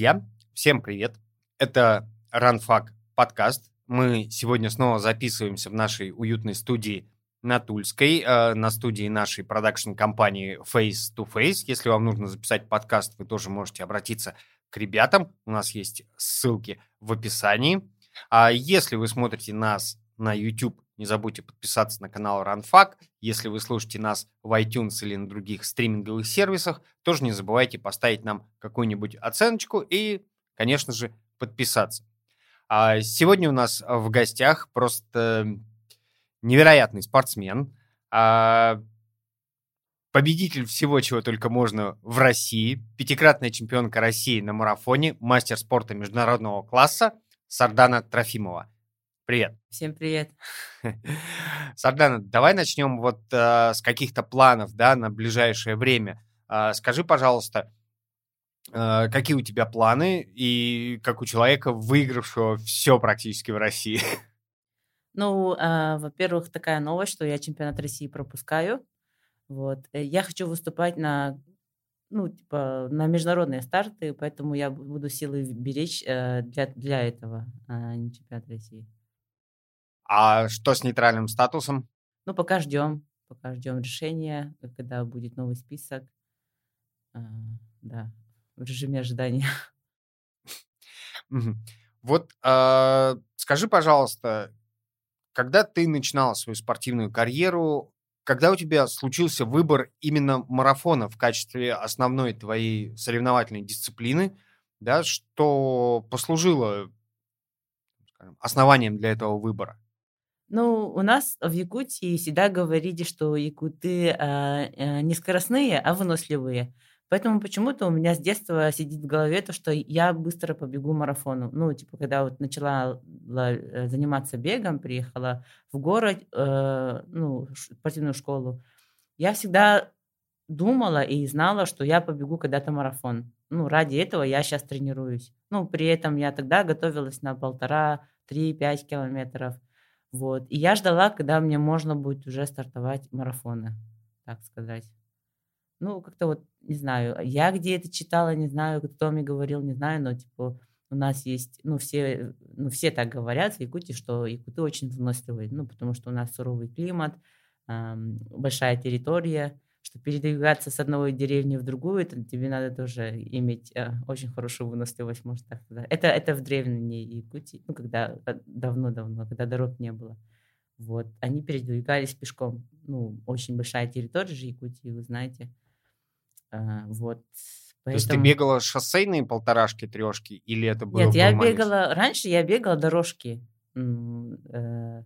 Друзья, всем привет! Это RunFuck подкаст. Мы сегодня снова записываемся в нашей уютной студии на Тульской, на студии нашей продакшн-компании Face to Face. Если вам нужно записать подкаст, вы тоже можете обратиться к ребятам. У нас есть ссылки в описании. А если вы смотрите нас на YouTube, не забудьте подписаться на канал RunFuck. Если вы слушаете нас в iTunes или на других стриминговых сервисах, тоже не забывайте поставить нам какую-нибудь оценочку и, конечно же, подписаться. А сегодня у нас в гостях просто невероятный спортсмен, победитель всего, чего только можно в России, пятикратная чемпионка России на марафоне, мастер спорта международного класса Сардана Трофимова. Привет. Всем привет. Сардана, давай начнем вот с каких-то планов, да, на ближайшее время. Скажи, пожалуйста, какие у тебя планы и как у человека, выигравшего все практически в России? Ну, во-первых, такая новость, что я чемпионат России пропускаю. Вот. Я хочу выступать на международные старты, поэтому я буду силы беречь для этого, а не чемпионат России. А что с нейтральным статусом? Ну, пока ждем решения, когда будет новый список. Да, в режиме ожидания. Вот скажи, пожалуйста, когда ты начинала свою спортивную карьеру, когда у тебя случился выбор именно марафона в качестве основной твоей соревновательной дисциплины, да, что послужило, скажем, основанием для этого выбора? Ну, у нас в Якутии всегда говорили, что якуты не скоростные, а выносливые. Поэтому почему-то у меня с детства сидит в голове то, что я быстро побегу марафону. Ну, типа, когда вот начала заниматься бегом, приехала в город, спортивную школу, я всегда думала и знала, что я побегу когда-то марафон. Ну, ради этого я сейчас тренируюсь. Ну, при этом я тогда готовилась на 1,5, 3, 5 километров. Вот. И я ждала, когда мне можно будет уже стартовать марафоны, так сказать. Ну, как-то вот, не знаю, я где это читала, не знаю, кто мне говорил, не знаю, но, типа, у нас есть, все так говорят в Якутии, что якуты очень выносливые, потому что у нас суровый климат, большая территория, что передвигаться с одной деревни в другую, тебе надо тоже иметь очень хорошую выносливость, можно так сказать. Это в древней Якутии, когда давно-давно, когда дорог не было. Вот, они передвигались пешком. Очень большая территория же Якутии, вы знаете. Вот. Поэтому... То есть ты бегала шоссейные 1,5-3 или это было? Нет, раньше я бегала дорожки. 1,5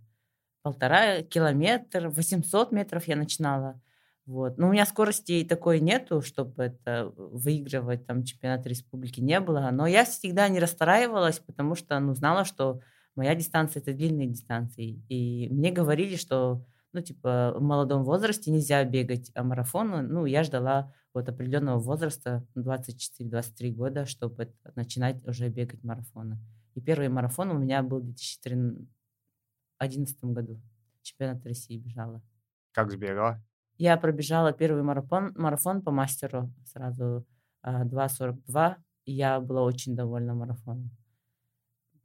километра, 800 метров я начинала. Вот. Но у меня скорости такой нету, чтобы это выигрывать, там, чемпионат республики не было. Но я всегда не расстраивалась, потому что, знала, что моя дистанция – это длинные дистанции. И мне говорили, что, в молодом возрасте нельзя бегать марафону. Я ждала вот определенного возраста, 24-23 года, чтобы начинать уже бегать марафоны. И первый марафон у меня был в 2011 году. Чемпионат России бежала. Как сбегала? Я пробежала первый марафон по мастеру сразу 2:42, и я была очень довольна марафоном.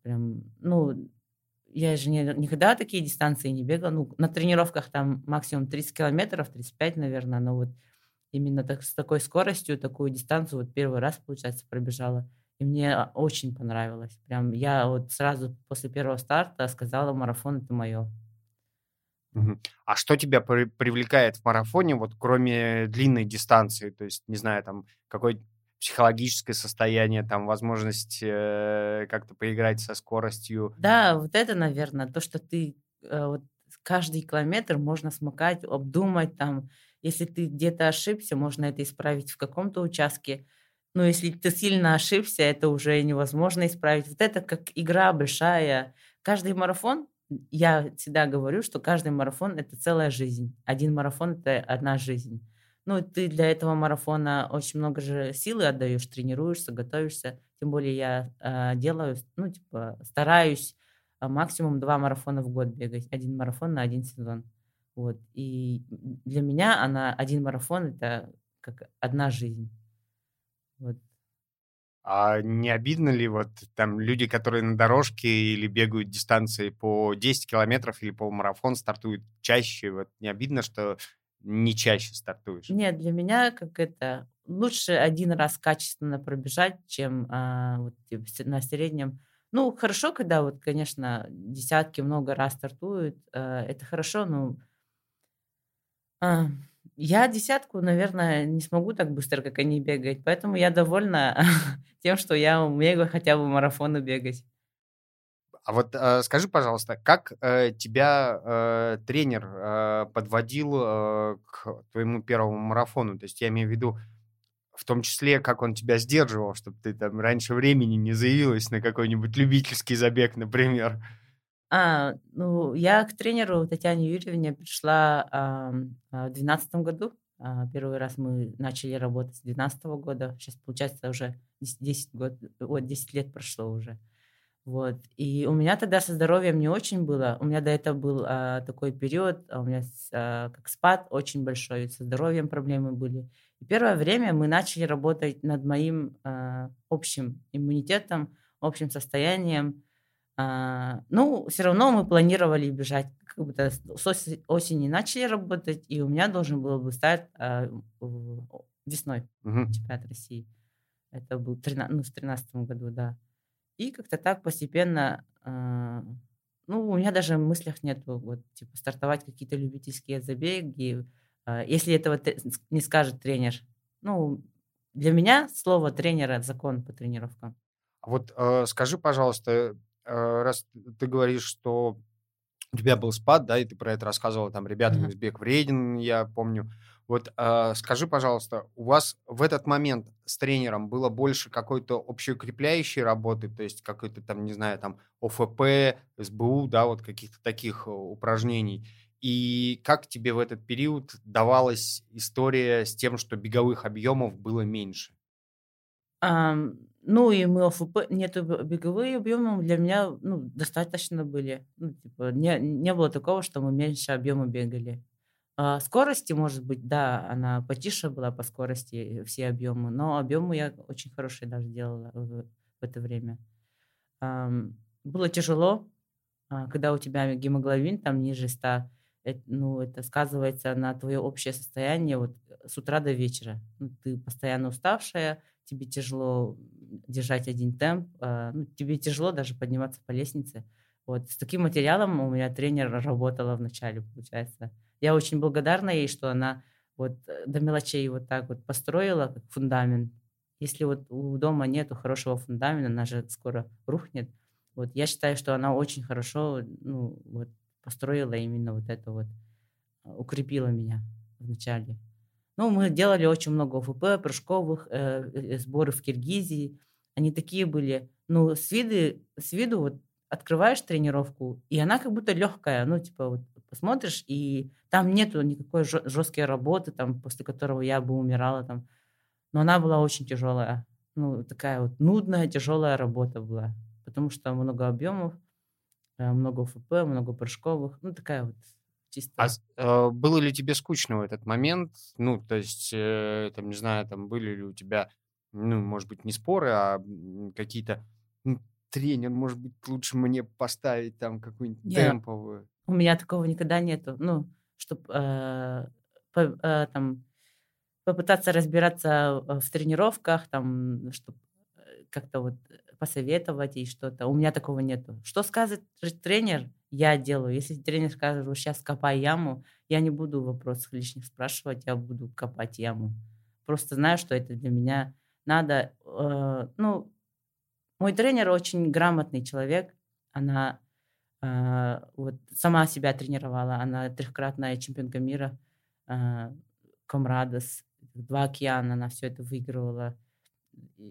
Прям, я же никогда такие дистанции не бегала. На тренировках там максимум 30 километров, 35, наверное, но вот именно с такой скоростью, такую дистанцию вот первый раз, получается, пробежала. И мне очень понравилось. Прям я вот сразу после первого старта сказала: марафон – это мое. А что тебя привлекает в марафоне, вот кроме длинной дистанции, то есть, не знаю, там, какое психологическое состояние, там, возможность как-то поиграть со скоростью? Да, вот это, наверное, то, что ты вот каждый километр можно смыкать, обдумать, там, если ты где-то ошибся, можно это исправить в каком-то участке, но если ты сильно ошибся, это уже невозможно исправить. Вот это как игра большая. Каждый марафон, я всегда говорю, что каждый марафон – это целая жизнь. Один марафон – это одна жизнь. Ты для этого марафона очень много же силы отдаешь, тренируешься, готовишься. Тем более я делаю, стараюсь максимум 2 марафона в год бегать. Один марафон на один сезон. Вот. И для меня один марафон – это как одна жизнь. Вот. А не обидно ли вот там люди, которые на дорожке или бегают дистанции по 10 километров или полумарафон, стартуют чаще? Вот не обидно, что не чаще стартуешь? Нет, для меня как это... Лучше один раз качественно пробежать, чем вот, типа, на среднем. Ну, хорошо, когда, вот, конечно, десятки много раз стартуют. Это хорошо, но... Я десятку, наверное, не смогу так быстро, как они, бегать. Поэтому я довольна тем, что я умею хотя бы марафоны бегать. А вот скажи, пожалуйста, как тебя тренер подводил к твоему первому марафону? То есть я имею в виду, в том числе, как он тебя сдерживал, чтобы ты там раньше времени не заявилась на какой-нибудь любительский забег, например. Ну, я к тренеру Татьяне Юрьевне пришла в 2012 году. Первый раз мы начали работать с 2012 года. Сейчас, получается, уже 10 лет прошло уже. Вот. И у меня тогда со здоровьем не очень было. У меня до этого был такой период, у меня как спад очень большой, со здоровьем проблемы были. И первое время мы начали работать над моим общим иммунитетом, общим состоянием. Ну, все равно мы планировали бежать. Как будто с осени начали работать, и у меня должен был бы старт весной чемпионат России. Это был в 2013 году, да. И как-то так постепенно, ну, у меня даже в мыслях нет, вот, типа, стартовать какие-то любительские забеги, если этого не скажет тренер. Ну, для меня слово тренера – закон по тренировкам. Вот скажи, пожалуйста, раз ты говоришь, что у тебя был спад, да, и ты про это рассказывала там ребятам из «Бег вреден», я помню. Вот скажи, пожалуйста, у вас в этот момент с тренером было больше какой-то общеукрепляющей работы, то есть какой-то там, не знаю, там ОФП, СБУ, да, вот каких-то таких упражнений. И как тебе в этот период давалась история с тем, что беговых объемов было меньше? Ну, и мы ОФП, нет, беговые объемы для меня, ну, достаточно были. Ну, типа, не было такого, что мы меньше объема бегали. Скорости, может быть, да, она потише была по скорости, все объемы, но объемы я очень хорошие даже делала в это время. Было тяжело, когда у тебя гемоглобин там ниже 100, ну, это сказывается на твое общее состояние вот с утра до вечера. Ну, ты постоянно уставшая, тебе тяжело держать один темп, ну, тебе тяжело даже подниматься по лестнице. Вот с таким материалом у меня тренер работала в начале, получается. Я очень благодарна ей, что она вот до мелочей вот так вот построила как фундамент. Если вот у дома нету хорошего фундамента, она же скоро рухнет. Вот я считаю, что она очень хорошо, ну, вот, построила именно вот это вот, укрепила меня вначале. Ну, мы делали очень много ОФП, прыжковых, сборы в Киргизии. Они такие были. Ну, с виду вот открываешь тренировку, и она как будто легкая, ну, типа вот посмотришь, и там нету никакой жесткой работы, там, после которого я бы умирала. Там. Но она была очень тяжелая. Ну, такая вот нудная, тяжелая работа была. Потому что много объемов, много ФП, много прыжковых. Ну, такая вот чистая. А было ли тебе скучно в этот момент? Ну, то есть, там, не знаю, там были ли у тебя, ну, может быть, не споры, а какие-то... Тренер, может быть, лучше мне поставить там какую-нибудь темповую. У меня такого никогда нету. Ну, чтобы там попытаться разбираться в тренировках, там, чтобы как-то вот посоветовать и что-то. У меня такого нету. Что скажет тренер, я делаю. Если тренер скажет, вот сейчас копай яму, я не буду вопросов лишних спрашивать, я буду копать яму. Просто знаю, что это для меня надо. Ну, мой тренер очень грамотный человек. Она вот сама себя тренировала. Она трехкратная чемпионка мира, Комрадос, два океана. Она все это выигрывала.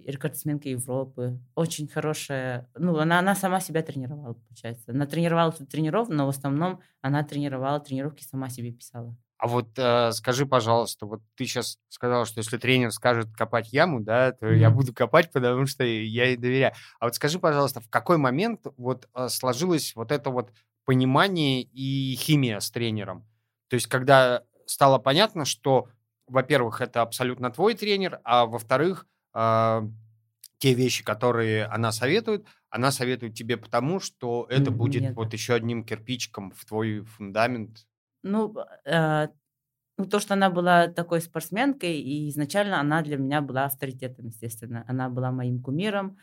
Рекордсменка Европы. Очень хорошая. Ну, она сама себя тренировала, получается. Она тренировала тут тренировку, но в основном она тренировала тренировки, сама себе писала. А вот скажи, пожалуйста, вот ты сейчас сказала, что если тренер скажет копать яму, да, то я буду копать, потому что я ей доверяю. А вот скажи, пожалуйста, в какой момент вот сложилось вот это вот понимание и химия с тренером? То есть когда стало понятно, что, во-первых, это абсолютно твой тренер, а во-вторых, те вещи, которые она советует тебе потому, что это будет вот еще одним кирпичиком в твой фундамент. Ну, то, что она была такой спортсменкой, и изначально она для меня была авторитетом, естественно. Она была моим кумиром.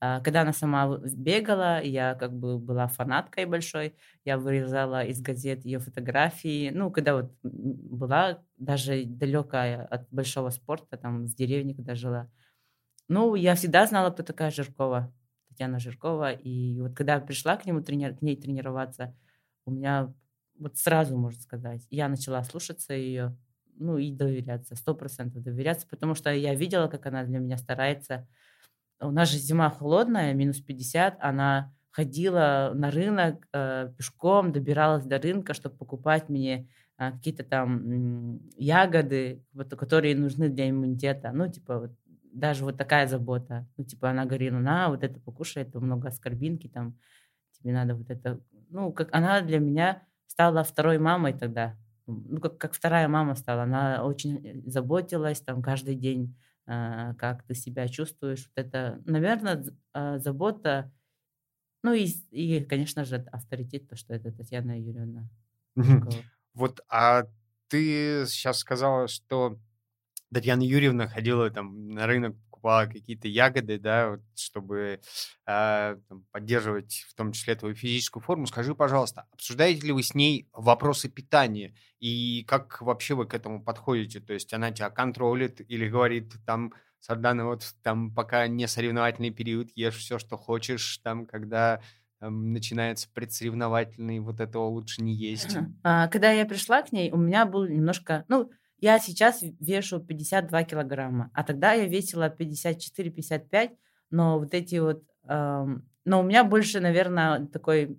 Когда она сама бегала, я как бы была фанаткой большой. Я вырезала из газет ее фотографии. Ну, когда вот была даже далекая от большого спорта, там в деревне, когда жила. Ну, я всегда знала, кто такая Жиркова, Татьяна Жиркова. И вот когда я пришла к ней тренироваться, у меня вот сразу, можно сказать, я начала слушаться ее, ну, и доверяться, 100% доверяться, потому что я видела, как она для меня старается. У нас же зима холодная, минус 50, она ходила на рынок пешком, добиралась до рынка, чтобы покупать мне какие-то там ягоды, вот, которые нужны для иммунитета, ну, типа, вот, даже вот такая забота. Ну, типа, она говорила, на, вот это покушай, это много аскорбинки, там, тебе надо вот это. Ну, как она для меня стала второй мамой тогда. Ну, как вторая мама стала. Она очень заботилась, там, каждый день, как ты себя чувствуешь. Вот это, наверное, забота. Ну, и, конечно же, авторитет, то, что это Татьяна Юрьевна. Вот, а ты сейчас сказала, что Татьяна Юрьевна ходила там на рынок, покупала какие-то ягоды, да, вот, чтобы поддерживать в том числе твою физическую форму. Скажи, пожалуйста, обсуждаете ли вы с ней вопросы питания? И как вообще вы к этому подходите? То есть она тебя контролит или говорит, там, Сардана, вот там пока не соревновательный период, ешь все, что хочешь, там, когда начинается предсоревновательный, вот этого лучше не есть? Когда я пришла к ней, у меня был немножко... ну, я сейчас вешу 52 килограмма, а тогда я весила 54-55, но вот эти вот... но у меня больше, наверное, такой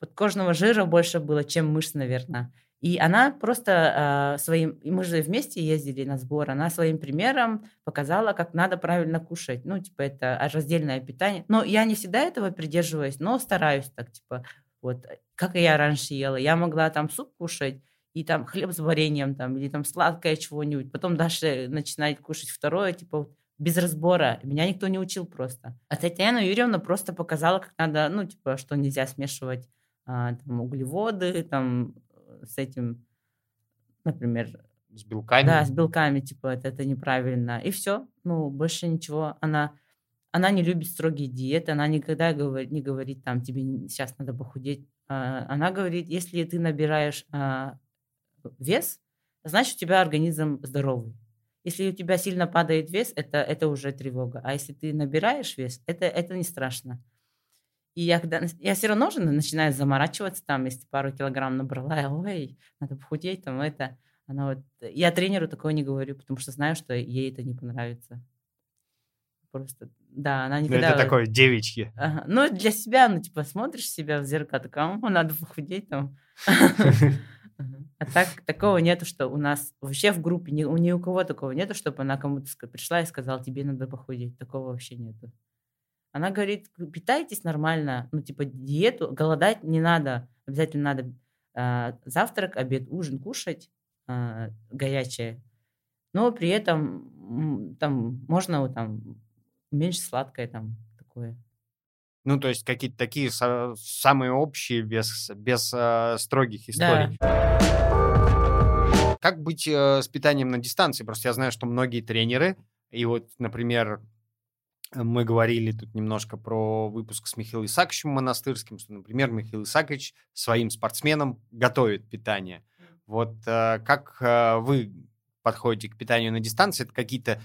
подкожного жира больше было, чем мышц, наверное. И она просто своим... Мы же вместе ездили на сбор, она своим примером показала, как надо правильно кушать. Ну, типа, это раздельное питание. Но я не всегда этого придерживаюсь, но стараюсь так, типа, вот, как и я раньше ела. Я могла там суп кушать, и там хлеб с вареньем, там, или там сладкое чего-нибудь. Потом дальше начинать кушать второе, типа, без разбора. Меня никто не учил просто. А Татьяна Юрьевна просто показала, как надо, ну, типа, что нельзя смешивать там, углеводы, там, с этим, например... С белками? Да, с белками, типа, это неправильно. И все, ну, больше ничего. Она не любит строгие диеты, она никогда не говорит, там, тебе сейчас надо похудеть. Она говорит, если ты набираешь... вес, значит, у тебя организм здоровый. Если у тебя сильно падает вес, это уже тревога. А если ты набираешь вес, это не страшно. И я все равно же начинаю заморачиваться, там, если пару килограмм набрала, ой, надо похудеть, там, это. Она вот... Я тренеру такого не говорю, потому что знаю, что ей это не понравится. Просто, да, она никогда... Ну, это такое, девичье. Ага. Ну, для себя, ну, типа, смотришь себя в зеркало, так, надо похудеть, там... А так, такого нету, что у нас вообще в группе, ни у кого такого нету, чтобы она кому-то пришла и сказала, тебе надо похудеть. Такого вообще нету. Она говорит, питайтесь нормально, ну, типа, диету, голодать не надо. Обязательно надо завтрак, обед, ужин кушать горячее. Но при этом там можно там, меньше сладкое там такое. Ну, то есть какие-то такие самые общие, без строгих историй. Да. Как быть с питанием на дистанции? Просто я знаю, что многие тренеры, и вот, например, мы говорили тут немножко про выпуск с Михаилом Исааковичем Монастырским, что, например, Михаил Исаакович своим спортсменам готовит питание. Вот как вы подходите к питанию на дистанции? Это какие-то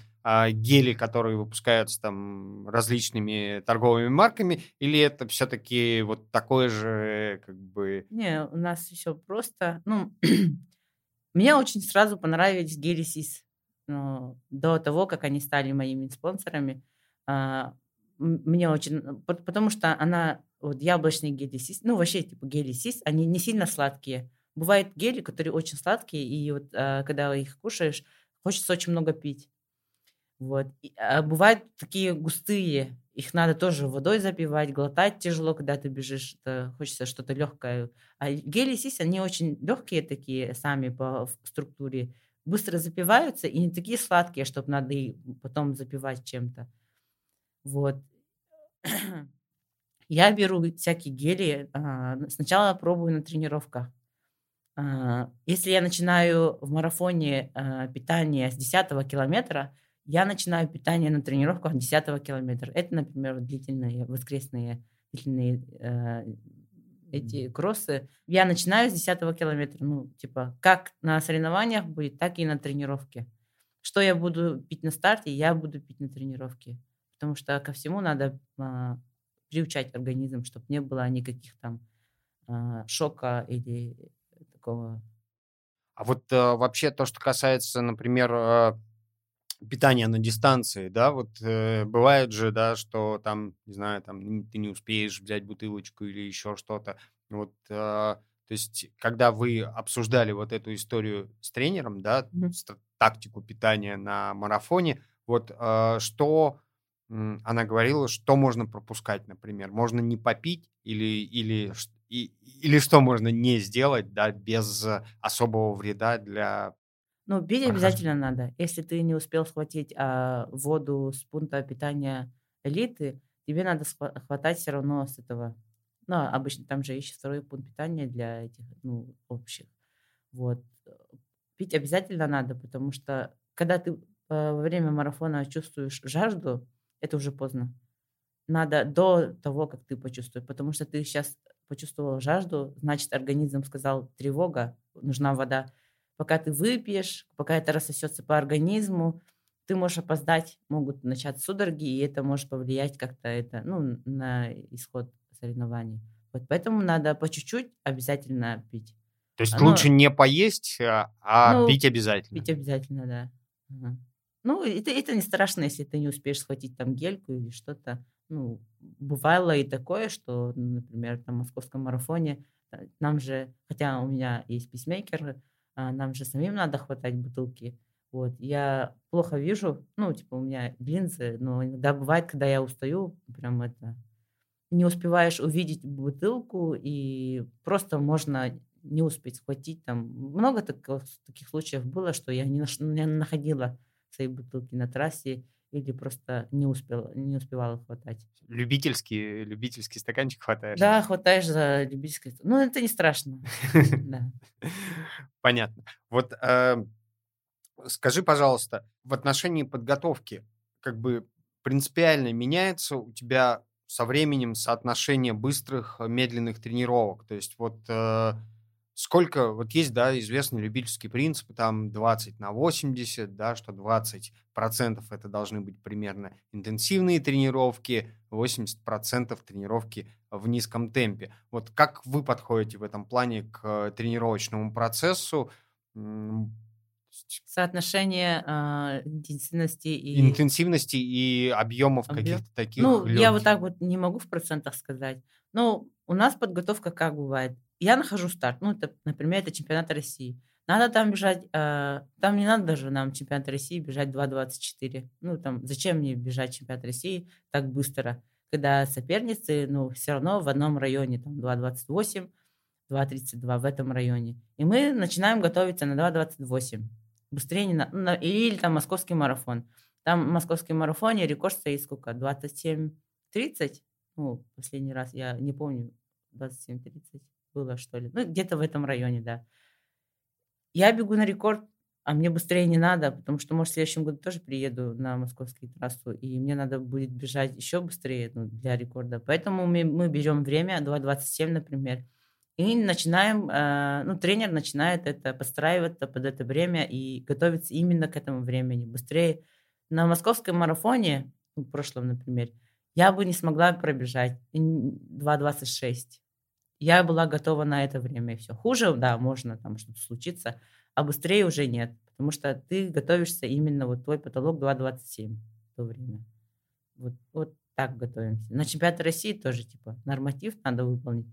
гели, которые выпускаются там различными торговыми марками, или это все-таки вот такое же, как бы... Не, у нас все просто. Ну, мне очень сразу понравились гели SiS. Но до того, как они стали моими спонсорами, мне очень... Потому что она... Вот яблочные гели SiS, ну, вообще, типа, гели SiS, они не сильно сладкие. Бывают гели, которые очень сладкие, и вот когда их кушаешь, хочется очень много пить. Вот. А бывают такие густые, их надо тоже водой запивать, глотать тяжело, когда ты бежишь, хочется что-то легкое. А гели SiS, они очень легкие такие сами по структуре, быстро запиваются и не такие сладкие, чтобы надо и потом запивать чем-то. Вот. Я беру всякие гели, сначала пробую на тренировках. Если я начинаю в марафоне питание с 10 километра, я начинаю питание на тренировках 10 километра. Это, например, длительные воскресные длительные эти кроссы. Я начинаю с 10 километра. Ну, типа, как на соревнованиях будет, так и на тренировке. Что я буду пить на старте, я буду пить на тренировке. Потому что ко всему надо приучать организм, чтобы не было никаких там шока или такого. А вот вообще то, что касается, например, питания на дистанции, да, вот бывает же, да, что там, не знаю, там ты не успеешь взять бутылочку или еще что-то. Вот, то есть, когда вы обсуждали вот эту историю с тренером, да, тактику питания на марафоне, вот что она говорила, что можно пропускать, например, можно не попить или что можно не сделать, да, без особого вреда для... Ну, пить обязательно надо. Если ты не успел схватить воду с пункта питания элиты, тебе надо хватать все равно с этого. Ну, обычно там же еще второй пункт питания для этих, ну, общих. Вот. Пить обязательно надо, потому что когда ты во время марафона чувствуешь жажду, это уже поздно. Надо до того, как ты почувствуешь. Потому что ты сейчас почувствовал жажду, значит, организм сказал: тревога, нужна вода. Пока ты выпьешь, пока это рассосется по организму, ты можешь опоздать, могут начаться судороги, и это может повлиять как-то это, ну, на исход соревнований. Вот поэтому надо по чуть-чуть обязательно пить. То есть лучше не поесть, а пить обязательно? Пить обязательно, да. Угу. Ну, это не страшно, если ты не успеешь схватить там гельку или что-то. Ну, бывало и такое, что, например, на московском марафоне нам же, хотя у меня есть писмейкеры, нам же самим надо хватать бутылки. Вот. Я плохо вижу, ну, типа, у меня линзы, но иногда бывает, когда я устаю, прям это... Не успеваешь увидеть бутылку, и просто можно не успеть схватить там. Много таких случаев было, что я не находила свои бутылки на трассе или просто не успевала хватать. Любительский стаканчик хватаешь? Да, хватаешь за любительский. Ну, это не страшно. Понятно. Вот скажи, пожалуйста, в отношении подготовки как бы принципиально меняется у тебя со временем соотношение быстрых, медленных тренировок? То есть вот... Сколько, вот есть, да, известный любительский принцип, там 20/80, да, что 20% это должны быть примерно интенсивные тренировки, 80% тренировки в низком темпе. Вот как вы подходите в этом плане к тренировочному процессу? Соотношение интенсивности и объемов каких-то таких? Ну, легких. Я вот так вот не могу в процентах сказать. Но у нас подготовка как бывает? Я нахожу старт, ну, это, например, это чемпионат России. Надо там бежать, там не надо даже нам чемпионат России бежать 2:24. Ну, там, зачем мне бежать чемпионат России так быстро, когда соперницы, ну, все равно в одном районе, там, 2:28, 2:32 в этом районе. И мы начинаем готовиться на 2:28. Быстрее не надо. Ну, или там московский марафон. Там в московском марафоне рекорд стоит сколько? 27:30? Ну, последний раз, я не помню, 27:30. Было, что ли. Ну, где-то в этом районе, да. Я бегу на рекорд, а мне быстрее не надо, потому что, может, в следующем году тоже приеду на московскую трассу, и мне надо будет бежать еще быстрее, ну, для рекорда. Поэтому мы берем время, 2:27, например, и начинаем, ну, тренер начинает это подстраиваться под это время и готовиться именно к этому времени. Быстрее. На московском марафоне, ну, в прошлом, например, я бы не смогла пробежать 2:26. Я была готова на это время, и все. Хуже, да, можно там что-то случиться, а быстрее уже нет, потому что ты готовишься именно, вот твой потолок 2:27 в то время. Вот так готовимся. На чемпионат России тоже, типа, норматив надо выполнить.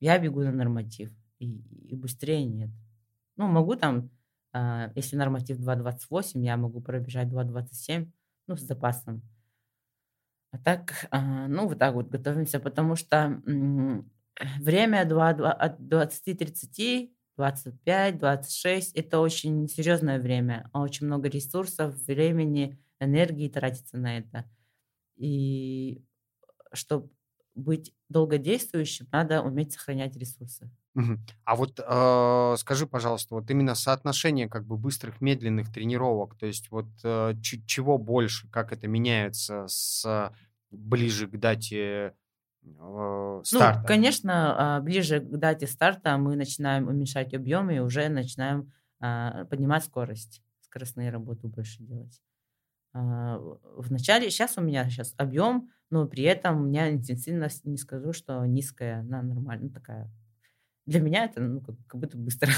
Я бегу на норматив, и быстрее нет. Ну, могу там, если норматив 2:28, я могу пробежать 2:27, ну, с запасом. А так, ну, вот так вот готовимся, потому что... Время от 20:30, 25-26. Это очень серьезное время. Очень много ресурсов, времени, энергии тратится на это. И чтобы быть долгодействующим, надо уметь сохранять ресурсы. А вот скажи, пожалуйста, вот именно соотношение как бы быстрых, медленных тренировок, то есть вот чего больше, как это меняется с ближе к дате старта? Ну, конечно, ближе к дате старта мы начинаем уменьшать объем и уже начинаем поднимать скорость, скоростные работы больше делать. Сейчас у меня объем, но при этом у меня интенсивность, не скажу, что низкая, она нормальная такая. Для меня это как будто быстро.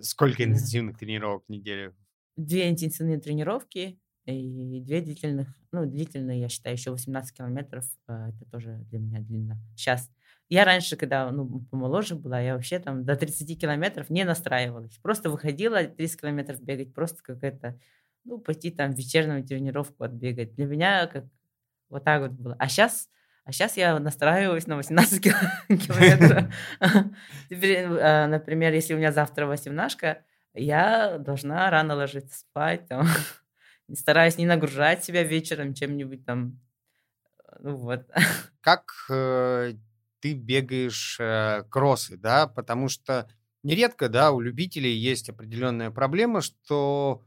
Сколько интенсивных тренировок в неделю? 2 интенсивные тренировки и 2 длительных. Длительные, я считаю, еще 18 километров. Это тоже для меня длинно. Сейчас. Я раньше, когда помоложе была, я вообще там до 30 километров не настраивалась. Просто выходила 30 километров бегать. Просто какая-то, пойти там вечернюю тренировку отбегать. Для меня как вот так вот было. А сейчас я настраиваюсь на 18 километров. Теперь, например, если у меня завтра 18-шка, я должна рано ложиться спать. Стараюсь не нагружать себя вечером чем-нибудь там. Как ты бегаешь кроссы, да? Потому что нередко, да, у любителей есть определенная проблема, что...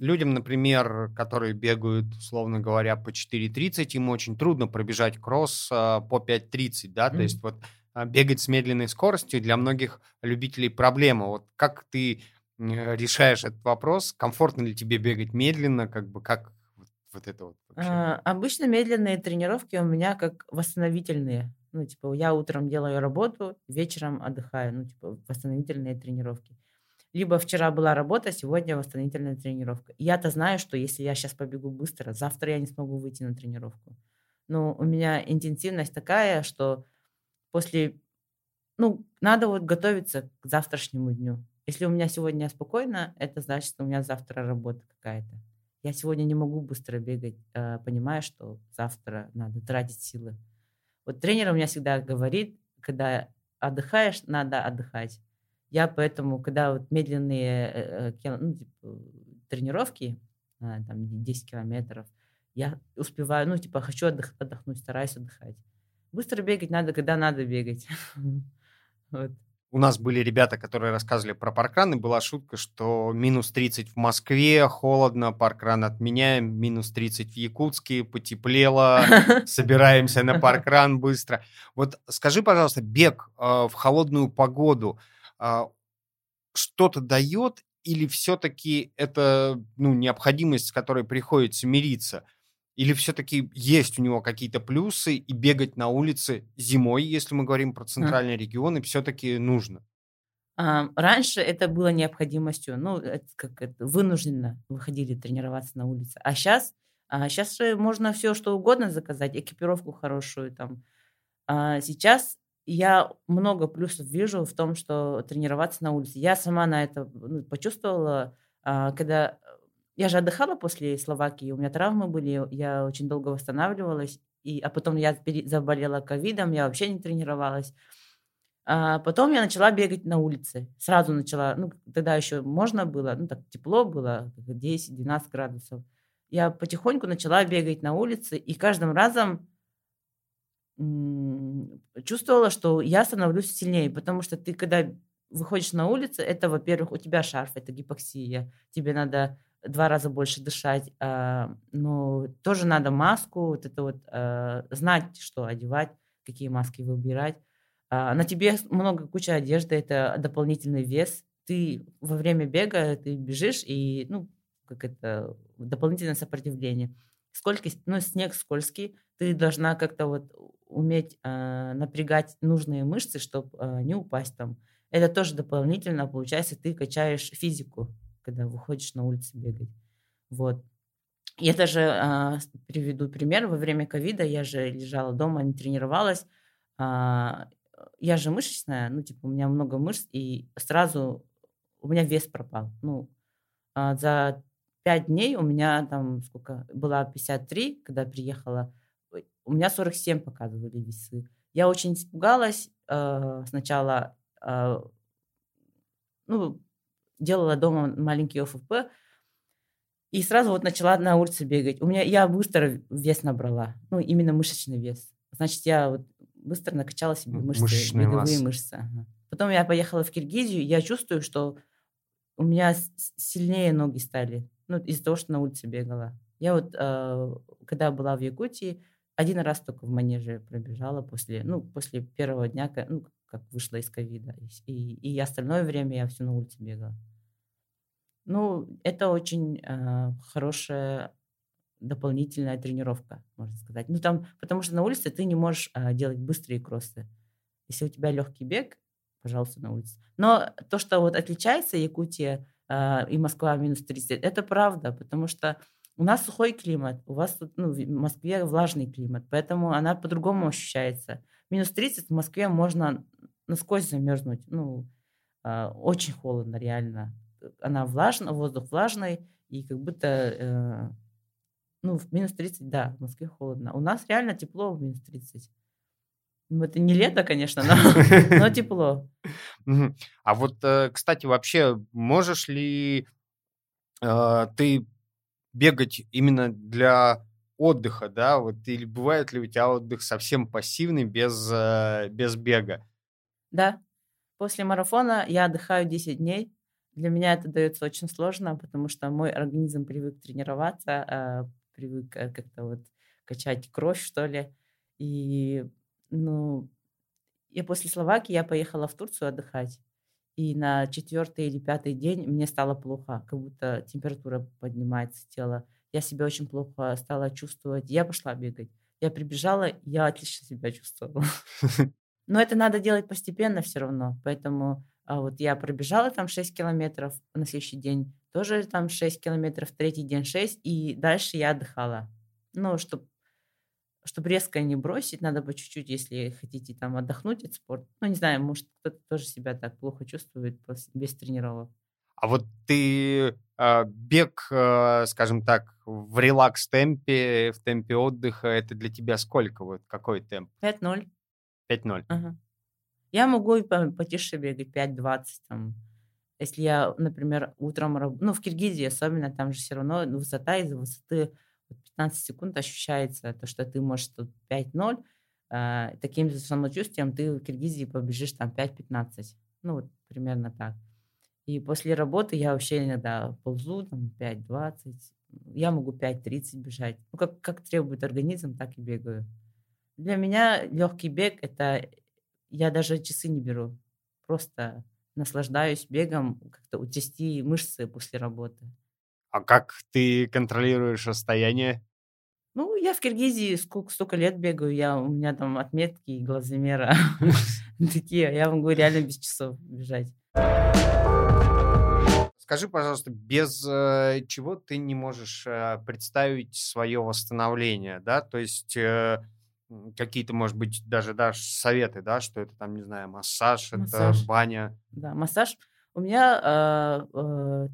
Людям, например, которые бегают, условно говоря, по 4.30, им очень трудно пробежать кросс по 5.30, да, то есть вот бегать с медленной скоростью для многих любителей проблема. Вот как ты решаешь этот вопрос? Комфортно ли тебе бегать медленно? Как вот это вот вообще? Обычно медленные тренировки у меня как восстановительные. Я утром делаю работу, вечером отдыхаю, восстановительные тренировки. Либо вчера была работа, сегодня восстановительная тренировка. Я-то знаю, что если я сейчас побегу быстро, завтра я не смогу выйти на тренировку. Но у меня интенсивность такая, что после... надо готовиться к завтрашнему дню. Если у меня сегодня спокойно, это значит, что у меня завтра работа какая-то. Я сегодня не могу быстро бегать, понимая, что завтра надо тратить силы. Вот тренер у меня всегда говорит, когда отдыхаешь, надо отдыхать. Я поэтому, когда медленные тренировки, там 10 километров, я успеваю, хочу отдохнуть, стараюсь отдыхать. Быстро бегать надо, когда надо бегать. Вот. У нас были ребята, которые рассказывали про паркран, и была шутка, что минус 30 в Москве, холодно, паркран отменяем, минус 30 в Якутске, потеплело, собираемся на паркран быстро. Вот скажи, пожалуйста, бег в холодную погоду что-то дает или все-таки это необходимость, с которой приходится мириться? Или все-таки есть у него какие-то плюсы и бегать на улице зимой, если мы говорим про центральные регионы, все-таки нужно? Раньше это было необходимостью, вынужденно выходили тренироваться на улице. А сейчас же можно все что угодно заказать, экипировку хорошую там. Сейчас я много плюсов вижу в том, что тренироваться на улице. Я сама на это почувствовала, когда... Я же отдыхала после Словакии, у меня травмы были, я очень долго восстанавливалась, а потом я заболела ковидом, я вообще не тренировалась. А потом я начала бегать на улице. Сразу начала, тогда еще можно было, так тепло было, 10-12 градусов. Я потихоньку начала бегать на улице, и каждым разом чувствовала, что я становлюсь сильнее, потому что ты, когда выходишь на улицу, это, во-первых, у тебя шарф, это гипоксия, тебе надо 2 раза больше дышать, но тоже надо маску, знать, что одевать, какие маски выбирать. На тебе куча одежды, это дополнительный вес. Ты во время бега, ты бежишь, и, дополнительное сопротивление. Снег скользкий, ты должна как-то уметь напрягать нужные мышцы, чтобы не упасть там. Это тоже дополнительно, получается, ты качаешь физику, когда выходишь на улицу бегать. Вот. Я даже приведу пример. Во время ковида я же лежала дома, не тренировалась. Я же мышечная, у меня много мышц, и сразу у меня вес пропал. За 5 дней у меня там была 53, когда приехала. У меня 47 показывали весы. Я очень испугалась сначала, ну, делала дома маленький ОФП, и сразу вот начала на улице бегать. Я быстро вес набрала, ну, именно мышечный вес. Значит, я вот быстро накачала себе мышцы, беговые мышцы. Ага. Потом я поехала в Киргизию, я чувствую, что у меня сильнее ноги стали, ну, из-за того, что на улице бегала. Я вот, когда была в Якутии, один раз только в манеже пробежала после первого дня, как вышла из ковида. И остальное время я все на улице бегала. Ну, это очень хорошая дополнительная тренировка, можно сказать. Ну, там, потому что на улице ты не можешь делать быстрые кроссы. Если у тебя легкий бег, пожалуйста, на улице. Но то, что вот отличается Якутия и Москва минус 30, это правда, потому что у нас сухой климат, у вас тут, ну, в Москве влажный климат, поэтому она по-другому ощущается. Минус 30 в Москве можно насквозь замерзнуть. Ну, очень холодно, реально. Она влажная, воздух влажный, и как будто, в минус 30, да, в Москве холодно. У нас реально тепло в минус 30. Ну, это не лето, конечно, но тепло. А вот, кстати, вообще, можешь ли ты бегать именно для отдыха, да, вот, или бывает ли у тебя отдых совсем пассивный, без бега? Да, после марафона я отдыхаю 10 дней, для меня это дается очень сложно, потому что мой организм привык тренироваться, привык как-то вот качать кровь, что ли, и, ну, я после Словакии я поехала в Турцию отдыхать, и на 4-й или 5-й день мне стало плохо, как будто температура поднимается тела. Я себя очень плохо стала чувствовать. Я пошла бегать. Я прибежала, я отлично себя чувствовала. Но это надо делать постепенно все равно. Поэтому вот я пробежала там 6 километров, на следующий день тоже там 6 километров, третий день 6, и дальше я отдыхала. Ну, чтобы резко не бросить, надо по чуть-чуть, если хотите там отдохнуть от спорта. Ну, не знаю, может, кто-то тоже себя так плохо чувствует без тренировок. А вот ты бег, скажем так, в релакс-темпе, в темпе отдыха, это для тебя сколько? Вот какой темп? 5-0. 5-0. Ага. Я могу и потише бегать, 5-20 там. Если я, например, утром... Ну, в Киргизии особенно, там же все равно высота, из-за высоты 15 секунд ощущается то, что ты можешь тут 5-0, таким же самочувствием ты в Киргизии побежишь там 5-15. Ну, вот примерно так. И после работы я вообще иногда ползу там 5-20. Я могу 5-30 бежать. Ну, как требует организм, так и бегаю. Для меня легкий бег — это... Я даже часы не беру. Просто наслаждаюсь бегом, как-то утрясти мышцы после работы. А как ты контролируешь состояние? Ну, я в Киргизии столько лет бегаю, у меня там отметки и глазомера такие, я могу реально без часов бежать. Скажи, пожалуйста, без чего ты не можешь представить свое восстановление, да? То есть какие-то, может быть, даже дашь советы, да, что это там, не знаю, массаж. Это баня. Да, массаж. У меня,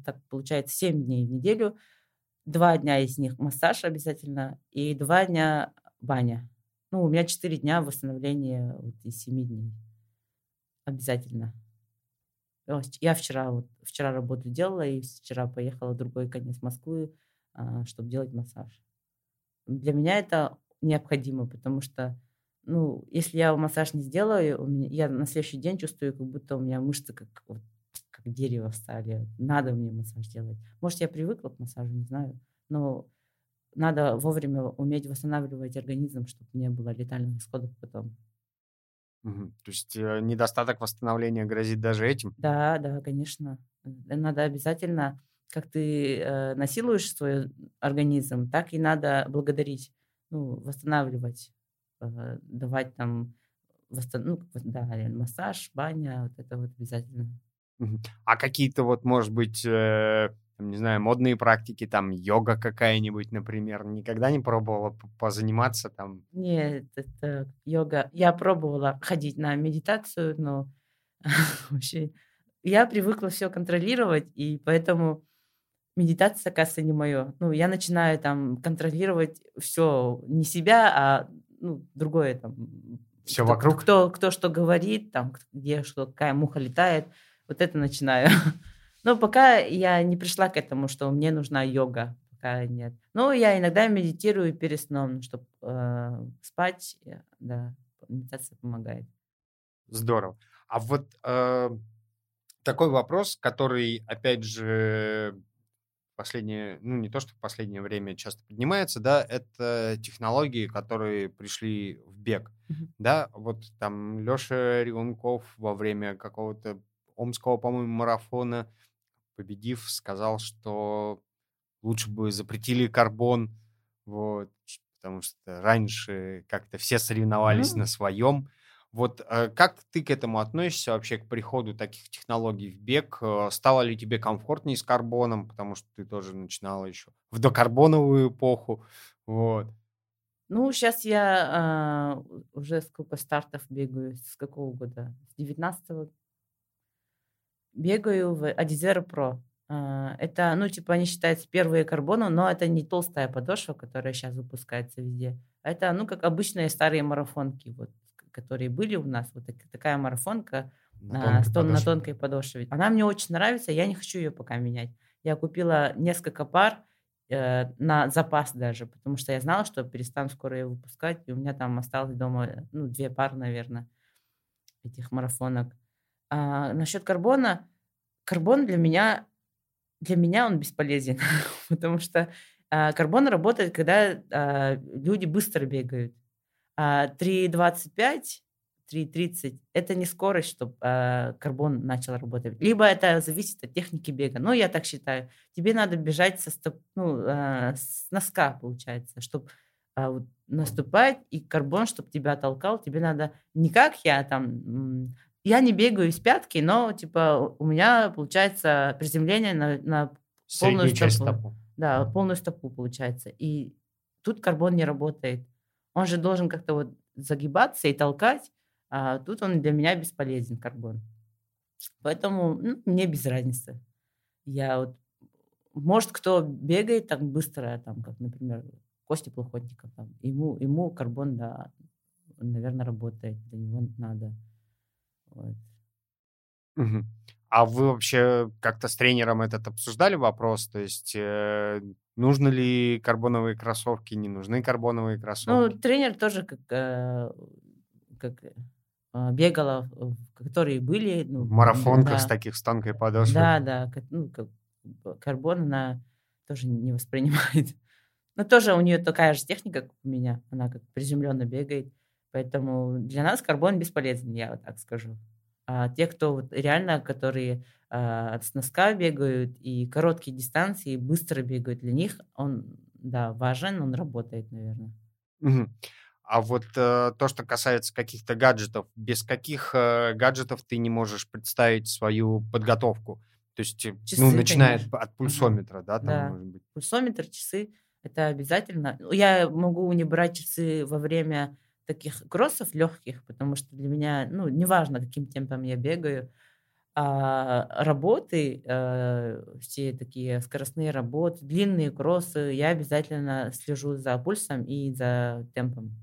так получается, 7 дней в неделю. 2 дня из них массаж обязательно, и 2 дня баня. Ну, у меня 4 дня восстановления из 7 дней. Обязательно. Я вчера работу делала, и вчера поехала в другой конец Москвы, чтобы делать массаж. Для меня это необходимо, потому что, ну, если я массаж не сделаю, я на следующий день чувствую, как будто у меня мышцы как дерево встали. Надо мне массаж делать. Может, я привыкла к массажу, не знаю. Но надо вовремя уметь восстанавливать организм, чтобы не было летальных исходов потом. Угу. То есть недостаток восстановления грозит даже этим? Да, конечно. Надо обязательно, как ты насилуешь свой организм, так и надо благодарить, восстанавливать, давать там массаж, баня, вот это вот обязательно. А какие-то вот, может быть, не знаю, модные практики, там, йога какая-нибудь, например, никогда не пробовала позаниматься там? Нет, это йога. Я пробовала ходить на медитацию, но вообще я привыкла все контролировать, и поэтому медитация, кажется, не мое. Ну, я начинаю там контролировать все, не себя, а другое там. Все вокруг? Кто что говорит, там, где что, какая муха летает. вот это начинаю. Но пока я не пришла к этому, что мне нужна йога. Пока нет. Ну, я иногда медитирую перед сном, чтобы спать. Да, медитация помогает. Здорово. А вот такой вопрос, который, опять же, последнее, ну, не то, что в последнее время часто поднимается, да, это технологии, которые пришли в бег, да, вот там Леша Реунков во время какого-то омского, по-моему, марафона, победив, сказал, что лучше бы запретили карбон, вот, потому что раньше как-то все соревновались на своем. Вот как ты к этому относишься вообще, к приходу таких технологий в бег? Стало ли тебе комфортнее с карбоном, потому что ты тоже начинала еще в докарбоновую эпоху? Вот. Ну, сейчас я уже сколько стартов бегаю, с какого года? С 19-го. Бегаю в Adizero Pro. Это, ну, типа, они считаются первые карбоны, но это не толстая подошва, которая сейчас выпускается везде. Это, ну, как обычные старые марафонки, вот, которые были у нас, вот такая марафонка на тонкой подошве. Она мне очень нравится, я не хочу ее пока менять. Я купила несколько пар на запас даже, потому что я знала, что перестану скоро ее выпускать, и у меня там осталось дома, ну, 2 пары, наверное, этих марафонок. А насчет карбона. Карбон для меня он бесполезен, потому что карбон работает, когда люди быстро бегают. 3.25, 3.30 – это не скорость, чтобы карбон начал работать. Либо это зависит от техники бега. Но я так считаю. Тебе надо бежать с носка, получается, чтобы вот, наступать, и карбон, чтобы тебя толкал. Тебе надо не как я там… Я не бегаю из пятки, но типа у меня получается приземление на полную стопу. Да, полную стопу получается. И тут карбон не работает. Он же должен как-то вот загибаться и толкать, а тут он для меня бесполезен, карбон. Поэтому, ну, мне без разницы. Я вот, может, кто бегает так быстро, там, как, например, Костя Плохотников, там, ему карбон, да, наверное, работает, для него надо. Вот. Угу. А вы вообще как-то с тренером этот обсуждали вопрос? То есть нужны ли карбоновые кроссовки, не нужны карбоновые кроссовки? Ну, тренер тоже как бегала, которые были. Ну, в марафонках, да, с таких, с тонкой подошвой. Да, да. Ну, как, карбон она тоже не воспринимает. Но тоже у нее такая же техника, как у меня. Она как приземленно бегает. Поэтому для нас карбон бесполезен, я вот так скажу. А те, кто вот реально, которые от носка бегают и короткие дистанции, и быстро бегают, для них он, да, важен, он работает, наверное. Угу. А вот то, что касается каких-то гаджетов, без каких гаджетов ты не можешь представить свою подготовку? То есть, часы, ну, начиная от пульсометра, да? Там, да, может быть. Пульсометр, часы, это обязательно. Я могу не брать часы во время таких кроссов легких, потому что для меня, ну, неважно, каким темпом я бегаю, работы, все такие скоростные работы, длинные кроссы, я обязательно слежу за пульсом и за темпом.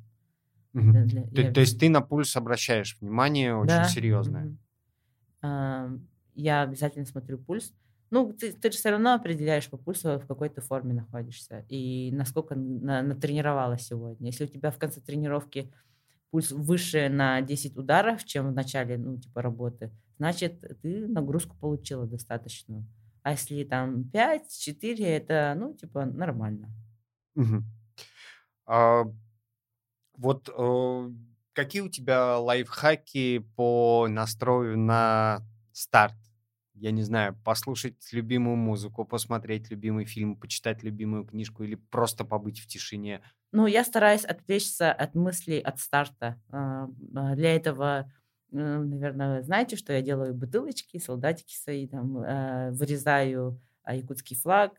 Угу. То есть ты на пульс обращаешь внимание очень, да, серьезное? Угу. Я обязательно смотрю пульс. Ну, ты же все равно определяешь по пульсу, в какой ты форме находишься и насколько натренировалась сегодня. Если у тебя в конце тренировки пульс выше на 10 ударов, чем в начале, ну, типа, работы, значит, ты нагрузку получила достаточную. А если там 5-4, это, ну, типа, нормально. Угу. Какие у тебя лайфхаки по настрою на старт? Я не знаю, послушать любимую музыку, посмотреть любимый фильм, почитать любимую книжку или просто побыть в тишине? Ну, я стараюсь отвлечься от мыслей от старта. Для этого, наверное, знаете, что я делаю? Бутылочки, солдатики свои, там, вырезаю якутский флаг,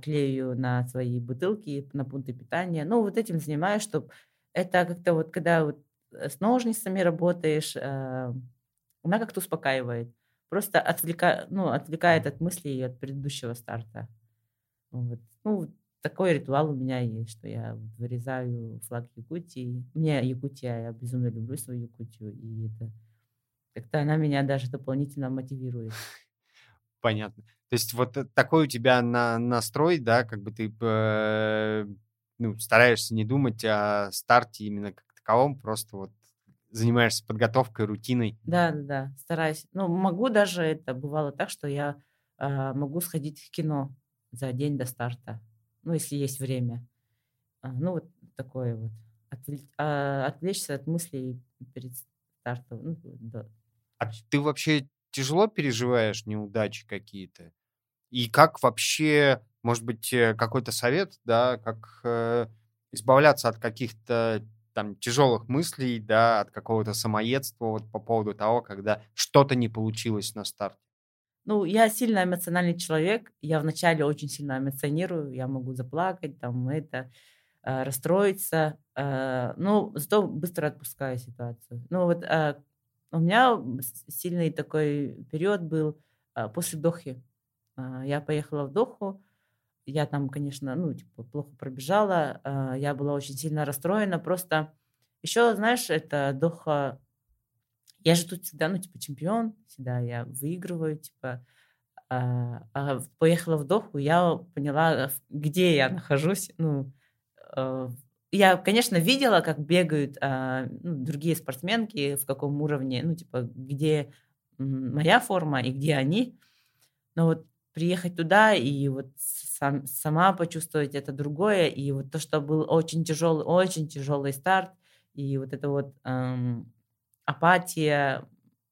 клею на свои бутылки, на пункты питания. Ну, вот этим занимаюсь, чтобы это как-то вот, когда вот с ножницами работаешь, она как-то успокаивает. Просто отвлекает от мыслей от предыдущего старта. Вот. Ну, такой ритуал у меня есть, что я вырезаю флаг Якутии. Мне Якутия, я безумно люблю свою Якутию. И это Как-то она меня даже дополнительно мотивирует. Понятно. То есть вот такой у тебя настрой, да, как бы ты стараешься не думать о старте именно как таковом, просто вот занимаешься подготовкой, рутиной. Да, стараюсь. Могу даже, это бывало так, что я могу сходить в кино за день до старта, если есть время. Отвлечься от мыслей перед стартом. А ты вообще тяжело переживаешь неудачи какие-то? И как вообще, может быть, какой-то совет, да, как избавляться от каких-то там тяжелых мыслей, да, от какого-то самоедства вот по поводу того, когда что-то не получилось на старте? Я сильно эмоциональный человек. Я вначале очень сильно эмоционирую. Я могу заплакать, расстроиться. Зато быстро отпускаю ситуацию. У меня сильный такой период был после Дохи. Я поехала в Доху. Я там, конечно, плохо пробежала. Я была очень сильно расстроена. Просто еще, знаешь, это Доха... Я же тут всегда, чемпион, всегда я выигрываю, поехала в Доху, я поняла, где я нахожусь. Я, конечно, видела, как бегают другие спортсменки, в каком уровне, где моя форма и где они. Но вот приехать туда и вот сама почувствовать это другое, и вот то, что был очень тяжелый старт, и вот это вот... апатия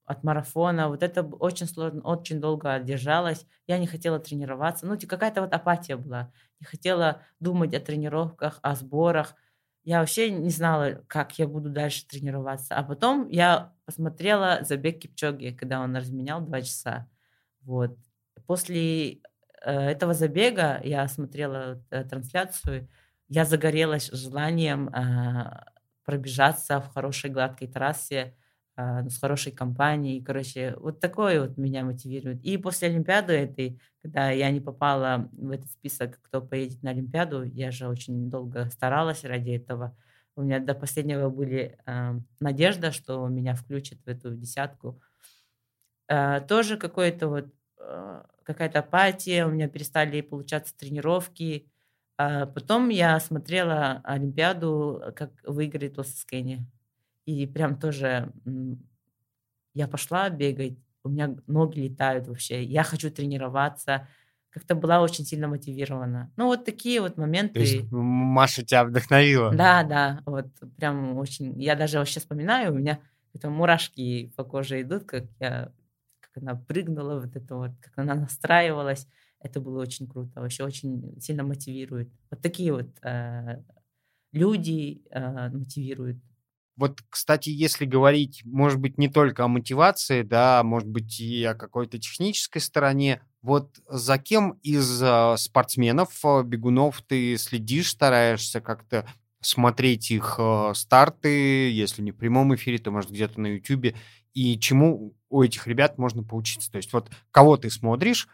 от марафона, вот это очень сложно, очень долго держалась. Я не хотела тренироваться. Какая-то вот апатия была. Не хотела думать о тренировках, о сборах. Я вообще не знала, как я буду дальше тренироваться. А потом я посмотрела забег Кипчоге, когда он разменял 2 часа. Вот. После этого забега я смотрела трансляцию. Я загорелась желанием пробежаться в хорошей гладкой трассе, с хорошей компанией. Короче, вот такое вот меня мотивирует. И после Олимпиады этой, когда я не попала в этот список, кто поедет на Олимпиаду, я же очень долго старалась ради этого. У меня до последнего были надежда, что меня включат в эту десятку. Тоже какая-то апатия, у меня перестали получаться тренировки. Потом я смотрела Олимпиаду, как выиграет Толстскене. И прям тоже я пошла бегать, у меня ноги летают вообще, я хочу тренироваться. Как-то была очень сильно мотивирована. Вот такие вот моменты. То есть Маша тебя вдохновила? Да, вот прям очень. Я даже вообще вспоминаю, у меня это мурашки по коже идут, как она прыгнула, как она настраивалась. Это было очень круто, вообще очень сильно мотивирует. Вот такие вот люди мотивируют. Вот, кстати, если говорить, может быть, не только о мотивации, да, может быть, и о какой-то технической стороне, вот за кем из спортсменов, бегунов ты следишь, стараешься как-то смотреть их старты, если не в прямом эфире, то, может, где-то на YouTube, и чему у этих ребят можно поучиться? То есть вот кого ты смотришь,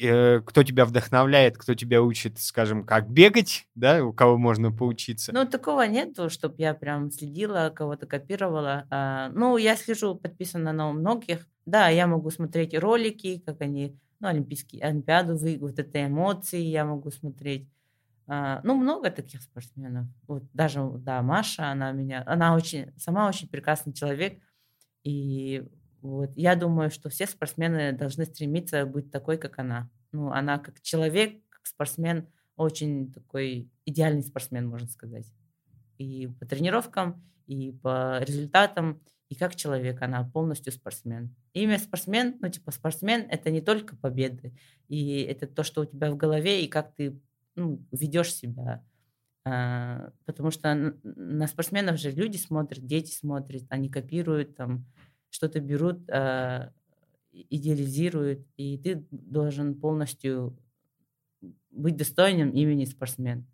кто тебя вдохновляет, кто тебя учит, скажем, как бегать, да, у кого можно поучиться? Такого нету, чтобы я прям следила, кого-то копировала. Я слежу, подписана на многих. Да, я могу смотреть ролики, как они, Олимпиаду, вот это эмоции я могу смотреть. Много таких спортсменов. Вот даже, да, Маша, она сама очень прекрасный человек, и вот. Я думаю, что все спортсмены должны стремиться быть такой, как она. Она как человек, как спортсмен, очень такой идеальный спортсмен, можно сказать. И по тренировкам, и по результатам, и как человек она полностью спортсмен. Имя спортсмен, спортсмен – это не только победы, и это то, что у тебя в голове, и как ты ведешь себя. Потому что на спортсменов же люди смотрят, дети смотрят, они копируют что-то берут, идеализируют, и ты должен полностью быть достойным имени спортсмен.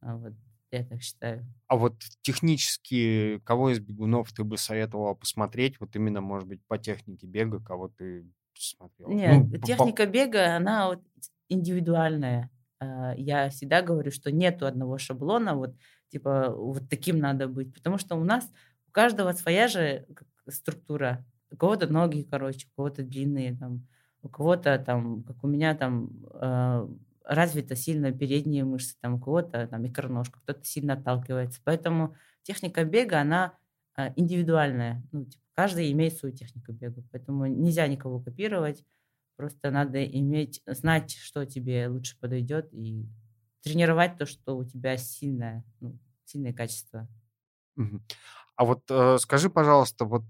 Вот, я так считаю. А вот технически, кого из бегунов ты бы советовала посмотреть? Вот именно, может быть, по технике бега, кого ты смотрела? Нет, техника бега, она индивидуальная. Я всегда говорю, что нету одного шаблона, вот таким надо быть, потому что у каждого своя же структура. У кого-то ноги, короче, у кого-то длинные, там, у кого-то, там, как у меня, там, развита сильно передние мышцы, там, у кого-то там икроножка, кто-то сильно отталкивается. Поэтому техника бега, она индивидуальная. Ну, типа, каждый имеет свою технику бега, поэтому нельзя никого копировать. Просто надо иметь, знать, что тебе лучше подойдет, и тренировать то, что у тебя сильное, ну, сильное качество. А вот скажи, пожалуйста, вот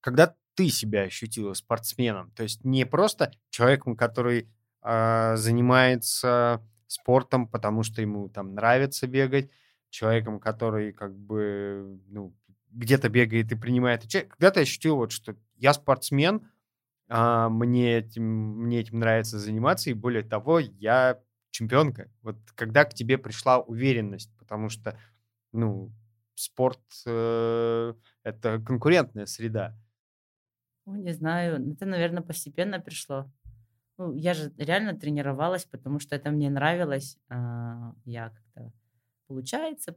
когда ты себя ощутила спортсменом, то есть не просто человеком, который занимается спортом, потому что ему там нравится бегать, человеком, который как бы ну, где-то бегает и принимает участие, когда ты ощутила, вот, что я спортсмен, мне этим нравится заниматься, и более того, я чемпионка. Вот когда к тебе пришла уверенность, потому что ну, спорт – это конкурентная среда. Ну, не знаю, это, наверное, постепенно пришло. Ну, я же реально тренировалась, потому что это мне нравилось. Я как-то получается.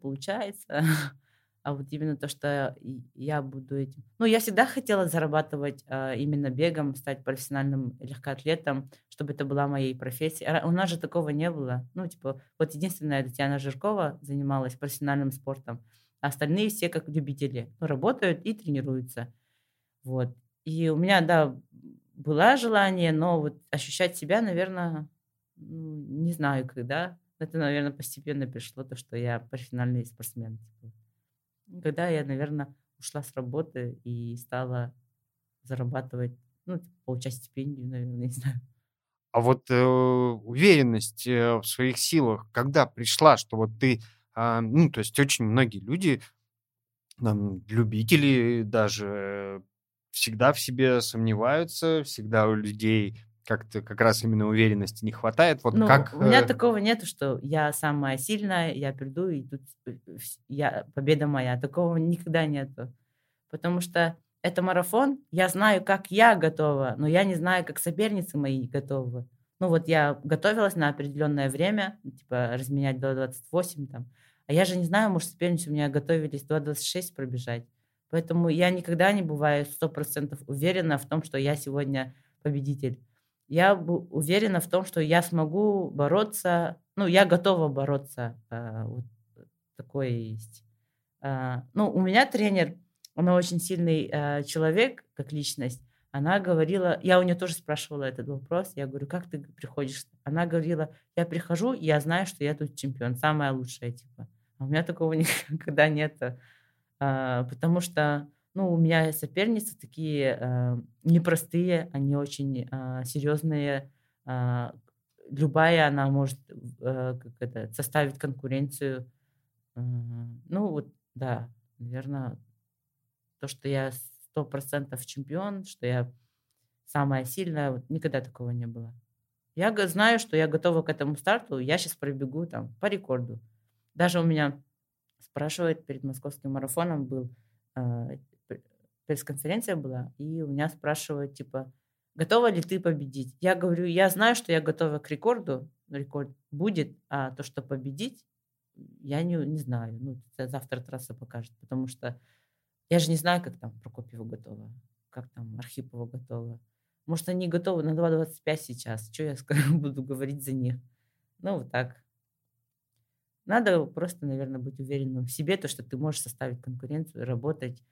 А вот именно то, что я буду этим... Ну, я всегда хотела зарабатывать именно бегом, стать профессиональным легкоатлетом, чтобы это была моей профессией. У нас же такого не было. Ну, типа, вот единственная Татьяна Жиркова занималась профессиональным спортом, а остальные все как любители. Работают и тренируются. Вот. И у меня, да, было желание, но вот ощущать себя, наверное, не знаю когда. Это, наверное, постепенно пришло, то, что я профессиональный спортсмен. Когда я, наверное, ушла с работы и стала зарабатывать, ну, получать стипендию, наверное, не знаю. А вот уверенность в своих силах, когда пришла, что вот ты, ну, то есть очень многие люди, там, любители даже, всегда в себе сомневаются, всегда у людей как-то как раз именно уверенности не хватает. Вот ну, как... У меня такого нету, что я самая сильная, я приду, и тут победа моя. Такого никогда нету. Потому что это марафон, я знаю, как я готова, но я не знаю, как соперницы мои готовы. Ну вот я готовилась на определенное время, типа разменять 2.28 там, а я же не знаю, может, соперницы у меня готовились 2.26 пробежать. Поэтому я никогда не бываю 100% уверена в том, что я сегодня победитель. Я уверена в том, что я смогу бороться, ну, я готова бороться. Вот такое есть. Ну, у меня тренер, она очень сильный человек, как личность. Она говорила, я у нее тоже спрашивала этот вопрос, я говорю, как ты приходишь? Она говорила, я прихожу, я знаю, что я тут чемпион, самая лучшая, типа. А у меня такого никогда нет, потому что... Ну, у меня соперницы такие непростые, они очень серьезные. Любая она может составить конкуренцию. Ну, вот, да, наверное, то, что я 100% чемпион, что я самая сильная, вот, никогда такого не было. Я знаю, что я готова к этому старту, я сейчас пробегу там по рекорду. Даже у меня спрашивают, перед московским марафоном был пресс-конференция была, и у меня спрашивают, типа, готова ли ты победить? Я говорю, я знаю, что я готова к рекорду, рекорд будет, а то, что победить, я не знаю. Ну, завтра трасса покажет, потому что я же не знаю, как там Прокопьева готова, как там Архипова готова. Может, они готовы на 2.25 сейчас, что я буду говорить за них? Ну, вот так. Надо просто, наверное, быть уверенным в себе, то, что ты можешь составить конкуренцию, работать,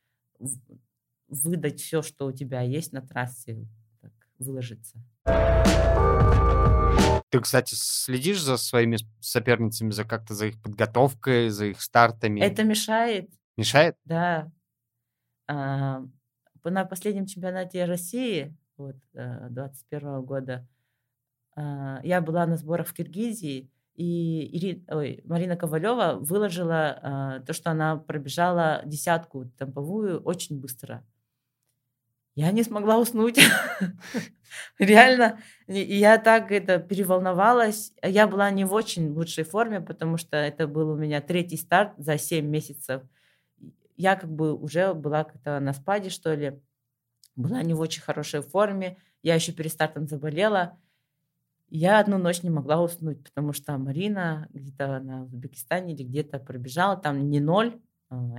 выдать все, что у тебя есть на трассе, так, выложиться. Ты, кстати, следишь за своими соперницами, за как-то за их подготовкой, за их стартами? Это мешает. Мешает? Да. На последнем чемпионате России, вот, 21 года, я была на сборах в Киргизии, и Марина Ковалева выложила то, что она пробежала десятку темповую очень быстро. Я не смогла уснуть. Реально. Я так переволновалась. Я была не в очень лучшей форме, потому что это был у меня 3-й старт за 7 месяцев. Я как бы уже была как-то на спаде, что ли. Была не в очень хорошей форме. Я еще перед стартом заболела. Я одну ночь не могла уснуть, потому что Марина где-то она в Узбекистане или где-то пробежала, там не 0,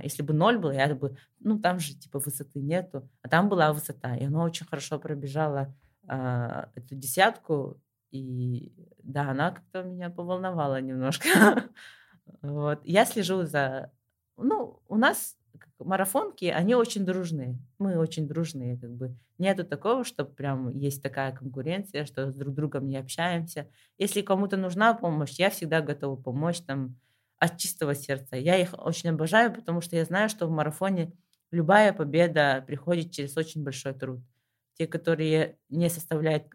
Если бы 0 было, я бы... Ну, там же, типа, высоты нету. А там была высота. И она очень хорошо пробежала эту десятку. И да, она как-то меня поволновала немножко. Вот. Я слежу за... Ну, у нас марафонки, они очень дружные. Мы очень дружные, как бы. Нету такого, что прям есть такая конкуренция, что с друг другом не общаемся. Если кому-то нужна помощь, я всегда готова помочь там от чистого сердца. Я их очень обожаю, потому что я знаю, что в марафоне любая победа приходит через очень большой труд. Те, которые не составляют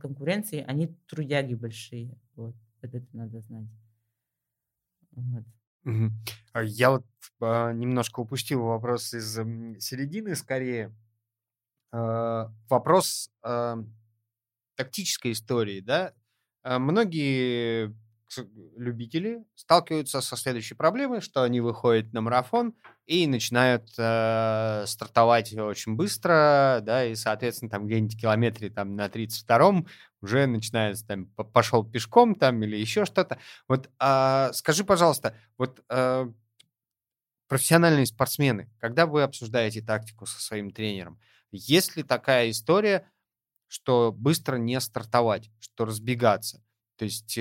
конкуренции, они трудяги большие. Вот, это надо знать. Вот. Я вот немножко упустил вопрос из середины, скорее. Вопрос тактической истории, да? Многие любители сталкиваются со следующей проблемой, что они выходят на марафон и начинают стартовать очень быстро, да, и, соответственно, там где-нибудь километре там, на 32-м уже начинается, там, пошел пешком там или еще что-то. Вот скажи, пожалуйста, вот профессиональные спортсмены, когда вы обсуждаете тактику со своим тренером, есть ли такая история, что быстро не стартовать, что разбегаться? То есть,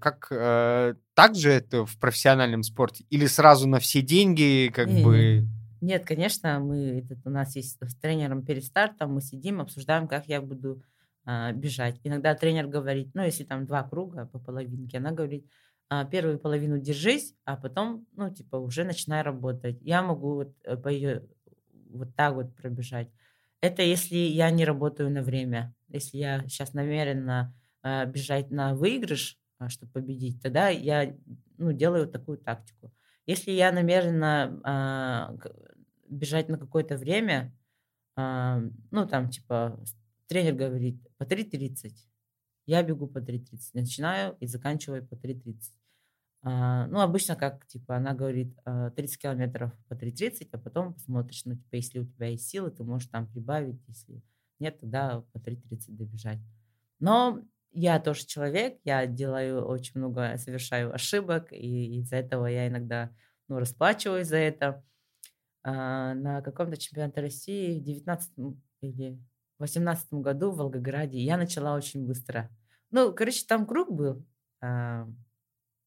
как так же это в профессиональном спорте? Или сразу на все деньги, как бы... Нет, конечно, у нас есть с тренером перед стартом, мы сидим, обсуждаем, как я буду бежать. Иногда тренер говорит, ну, если там 2 круга по половинке, она говорит, первую половину держись, а потом, ну, типа, уже начинай работать. Я могу вот по ее вот так вот пробежать. Это если я не работаю на время. Если я сейчас намеренно бежать на выигрыш, чтобы победить, тогда я делаю такую тактику. Если я намерена бежать на какое-то время, тренер говорит по 3:30, я бегу по 3:30, начинаю и заканчиваю по 3:30. Обычно она говорит 30 километров по 3:30, а потом посмотришь, если у тебя есть силы, ты можешь там прибавить, если нет, тогда по 3:30 добежать. Но я тоже человек, я делаю очень много, совершаю ошибок, и из-за этого я иногда расплачиваюсь за это. На каком-то чемпионате России в 19 или 18 году в Волгограде я начала очень быстро. Там круг был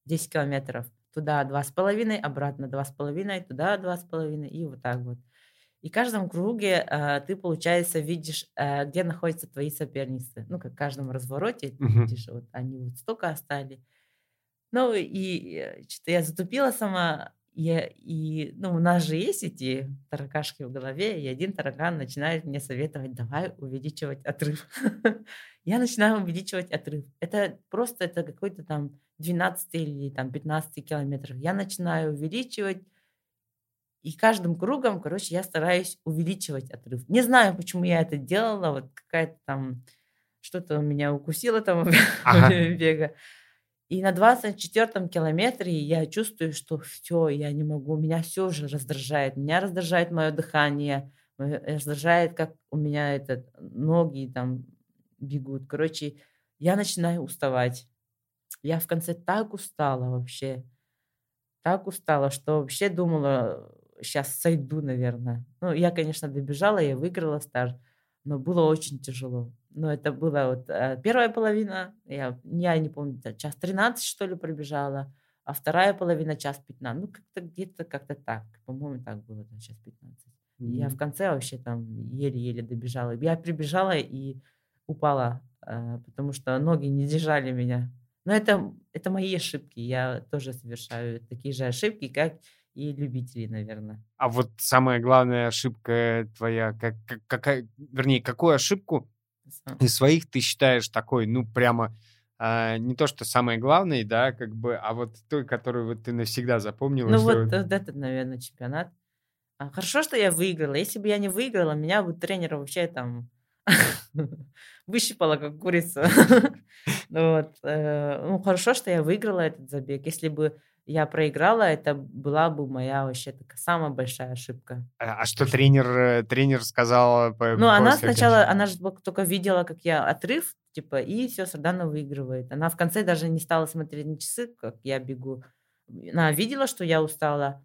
10 километров. Туда 2,5, обратно 2,5, туда 2,5 и вот так вот. И в каждом круге ты, получается, видишь, где находятся твои соперницы. Как в каждом развороте, ты видишь, вот они вот столько остались. И что-то я затупила сама. У нас же есть эти таракашки в голове, и один таракан начинает мне советовать, давай увеличивать отрыв. Я начинаю увеличивать отрыв. Это просто какой-то там 12 или там 15 километров. Я начинаю увеличивать. И каждым кругом, я стараюсь увеличивать отрыв. Не знаю, почему я это делала. Вот какая-то там... Что-то меня укусило там во время бега. И на 24-м километре я чувствую, что все, я не могу. Меня все уже раздражает. Меня раздражает мое дыхание. Раздражает, как у меня ноги там бегут. Я начинаю уставать. Я в конце так устала вообще. Так устала, что вообще думала... Сейчас сойду, наверное. Я, конечно, добежала, я выиграла старт, но было очень тяжело. Это была первая половина, я не помню, 1:13, что ли, пробежала, а вторая половина 1:15. Как-то так. По-моему, так было, 1:15. Mm-hmm. Я в конце вообще там еле-еле добежала. Я прибежала и упала, потому что ноги не держали меня. Но это мои ошибки. Я тоже совершаю такие же ошибки, как и любителей, наверное. А вот самая главная ошибка твоя, какую ошибку из своих ты считаешь такой, прямо не то, что самой главной, да, а вот той, которую вот ты навсегда запомнила? Этот, наверное, чемпионат. Хорошо, что я выиграла. Если бы я не выиграла, меня бы тренер вообще там выщипала, как курица. Хорошо, что я выиграла этот забег. Если бы я проиграла, это была бы моя вообще такая самая большая ошибка. А что тренер сказала? Она сначала, она же только видела, как я отрыв, и все, Сардана выигрывает. Она в конце даже не стала смотреть на часы, как я бегу. Она видела, что я устала.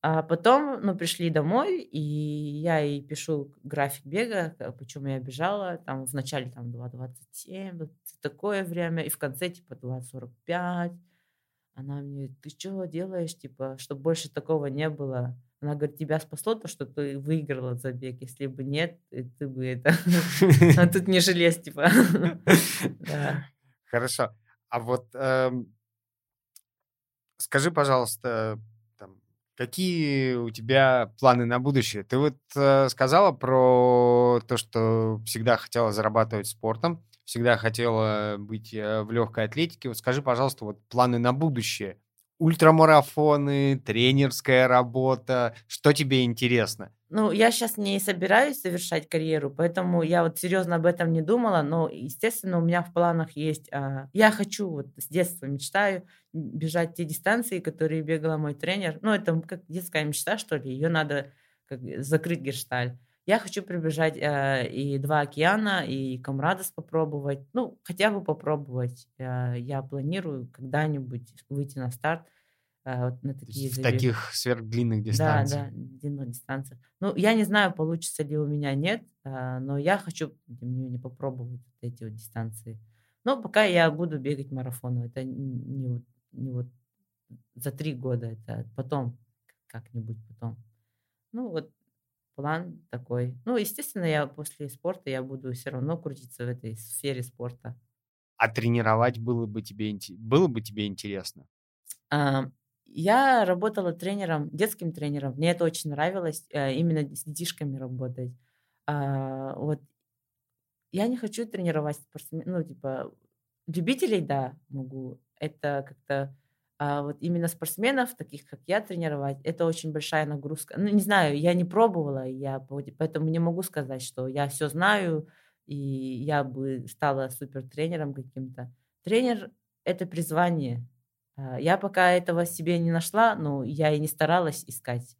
А потом, ну, пришли домой, и я ей пишу график бега, почему я бежала, там, в начале, там, 2:27, такое время, и в конце, типа, 2:45. Она мне: ты что делаешь, типа, чтобы больше такого не было? Она говорит: тебя спасло то, что ты выиграла забег, если бы нет, ты бы это... А тут не желез, типа. Хорошо. А вот скажи, пожалуйста, какие у тебя планы на будущее? Ты вот сказала про то, что всегда хотела зарабатывать спортом, всегда хотела быть в легкой атлетике. Вот скажи, пожалуйста, вот планы на будущее. Ультрамарафоны, тренерская работа. Что тебе интересно? Ну, я сейчас не собираюсь совершать карьеру, поэтому я вот серьезно об этом не думала, но, естественно, у меня в планах есть... Я хочу, вот с детства мечтаю бежать те дистанции, которые бегала мой тренер. Ну, это как детская мечта, что ли, ее надо как закрыть гештальт. Я хочу пробежать и 2 океана, и Камрадос попробовать. Ну, хотя бы попробовать. Я планирую когда-нибудь выйти на старт. Вот на такие в таких сверхдлинных дистанциях. Да, длинных дистанциях. Ну, я не знаю, получится ли у меня, нет. Но я хочу не попробовать эти вот дистанции. Но пока я буду бегать марафоны. Это не вот за 3 года. Это потом, как-нибудь потом. Ну, вот. План такой. Ну, естественно, я после спорта я буду все равно крутиться в этой сфере спорта. А тренировать было бы тебе интересно? Я работала тренером, детским тренером. Мне это очень нравилось, именно с детишками работать. Вот. Я не хочу тренировать спортсменов, ну, типа, любителей, да, могу. Это как-то... А вот именно спортсменов, таких как я, тренировать, это очень большая нагрузка. Ну, не знаю, я не пробовала, поэтому не могу сказать, что я все знаю, и я бы стала супертренером каким-то. Тренер – это призвание. Я пока этого себе не нашла, но я и не старалась искать.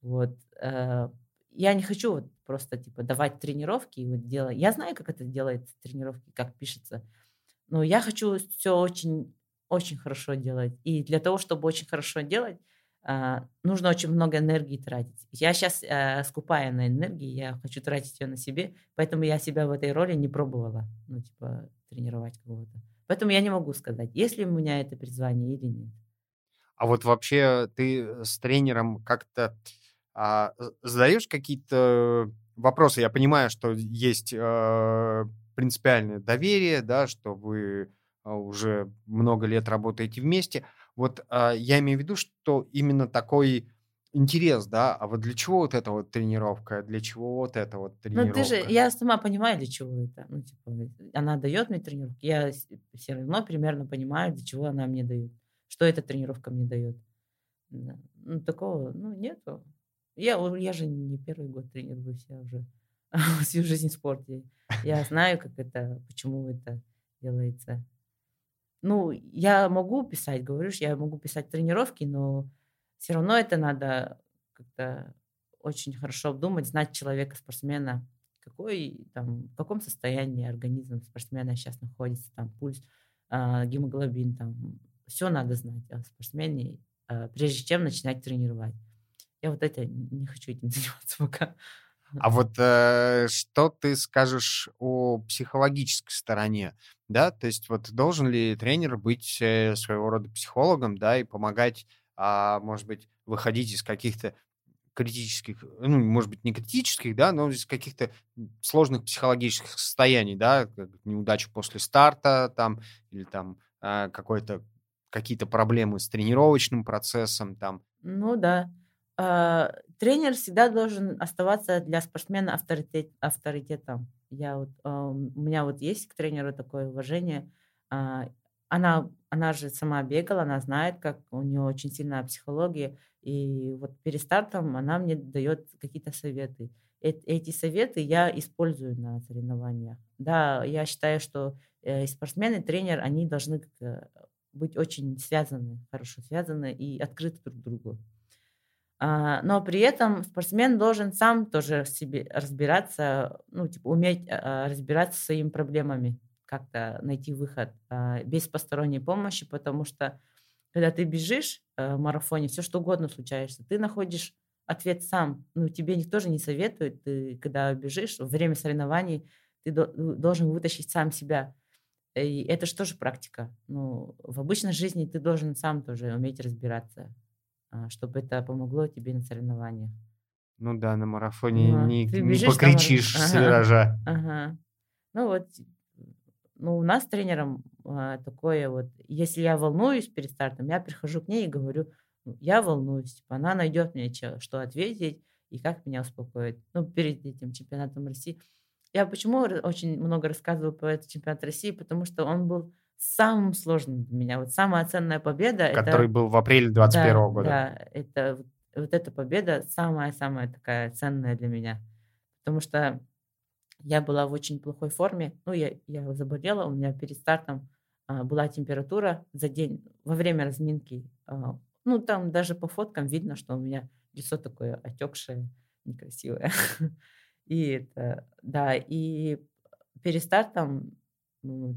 Вот. Я не хочу вот просто типа давать тренировки и вот делать. Я знаю, как это делается, тренировки, как пишется. Но я хочу все очень хорошо делать. И для того, чтобы очень хорошо делать, нужно очень много энергии тратить. Я сейчас скупая на энергии, я хочу тратить ее на себе, поэтому я себя в этой роли не пробовала, ну, типа, тренировать кого-то. Поэтому я не могу сказать, есть ли у меня это призвание или нет. А вот вообще ты с тренером как-то задаешь какие-то вопросы? Я понимаю, что есть принципиальное доверие, да, что вы уже много лет работаете вместе. Вот я имею в виду, что именно такой интерес, да, а вот для чего вот эта вот тренировка, для чего вот эта вот тренировка? Ну, ты же, я сама понимаю, для чего это. Ну, типа, она дает мне тренировку, я все равно примерно понимаю, для чего она мне дает, что эта тренировка мне дает. Да. Ну, такого, ну, нету. Я же не первый год тренируюсь, я уже всю жизнь в спорте. Я знаю, как это, почему это делается. Ну, я могу писать, говоришь, я могу писать тренировки, но все равно это надо как-то очень хорошо обдумать, знать человека, спортсмена, в каком состоянии организм спортсмена сейчас находится, там, пульс, гемоглобин, там, все надо знать о спортсмене, прежде чем начинать тренировать. Я вот это не хочу этим заниматься пока. А вот что ты скажешь о психологической стороне, да? То есть вот должен ли тренер быть своего рода психологом, да, и помогать, может быть, выходить из каких-то критических, ну, может быть, не критических, да, но из каких-то сложных психологических состояний, да, неудачу после старта, там, или там какие-то проблемы с тренировочным процессом, там. Ну, да. Тренер всегда должен оставаться для спортсмена авторитетом. У меня вот есть к тренеру такое уважение. Она же сама бегала, она знает, как у нее очень сильная психология. И вот перед стартом она мне дает какие-то советы. Эти советы я использую на соревнованиях. Да, я считаю, что спортсмены и тренер, они должны быть очень связаны, хорошо связаны и открыты друг к другу. Но при этом спортсмен должен сам тоже в себе разбираться, ну, типа, уметь разбираться со своими проблемами, как-то найти выход без посторонней помощи, потому что Когда ты бежишь в марафоне, все что угодно случается. Ты находишь ответ сам. Ну, тебе никто же не советует. Ты, когда бежишь, во время соревнований ты должен вытащить сам себя. И это же тоже практика. Ну, в обычной жизни ты должен сам тоже уметь разбираться, чтобы это помогло тебе на соревнованиях. Ну да, на марафоне не покричишь с виража. Ага. Ну вот, у нас с тренером такое вот, если я волнуюсь перед стартом, я прихожу к ней и говорю, я волнуюсь, типа, она найдет мне что ответить и как меня успокоить. Ну, перед этим чемпионатом России. Я почему очень много рассказываю про этот чемпионат России, потому что он был самым сложным для меня. Вот самая ценная победа. Который был в апреле 2021 года. Да, это вот эта победа самая-самая такая ценная для меня. Потому что я была в очень плохой форме. Ну, я заболела, у меня перед стартом была температура за день, во время разминки. Ну, там даже по фоткам видно, что у меня лицо такое отекшее, некрасивое. И это, да, и перед стартом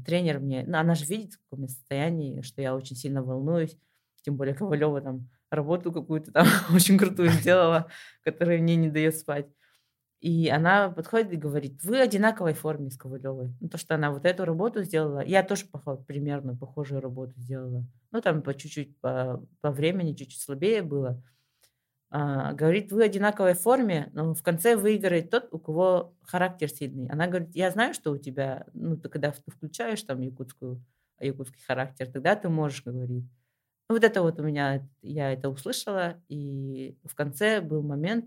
тренер мне, она же видит, в каком состоянии, что я очень сильно волнуюсь, тем более Ковалева там работу какую-то там очень крутую сделала, которая мне не дает спать. И она подходит и говорит, вы в одинаковой форме с Ковалевой. Ну, то, что она вот эту работу сделала, я тоже примерно похожую работу сделала. Ну, там по чуть-чуть, по времени чуть-чуть слабее было. Говорит, вы в одинаковой форме, но в конце выиграет тот, у кого характер сильный. Она говорит, я знаю, что у тебя, ну, ты когда включаешь там якутский характер, тогда ты можешь говорить. Ну, вот это вот у меня, я это услышала, и в конце был момент,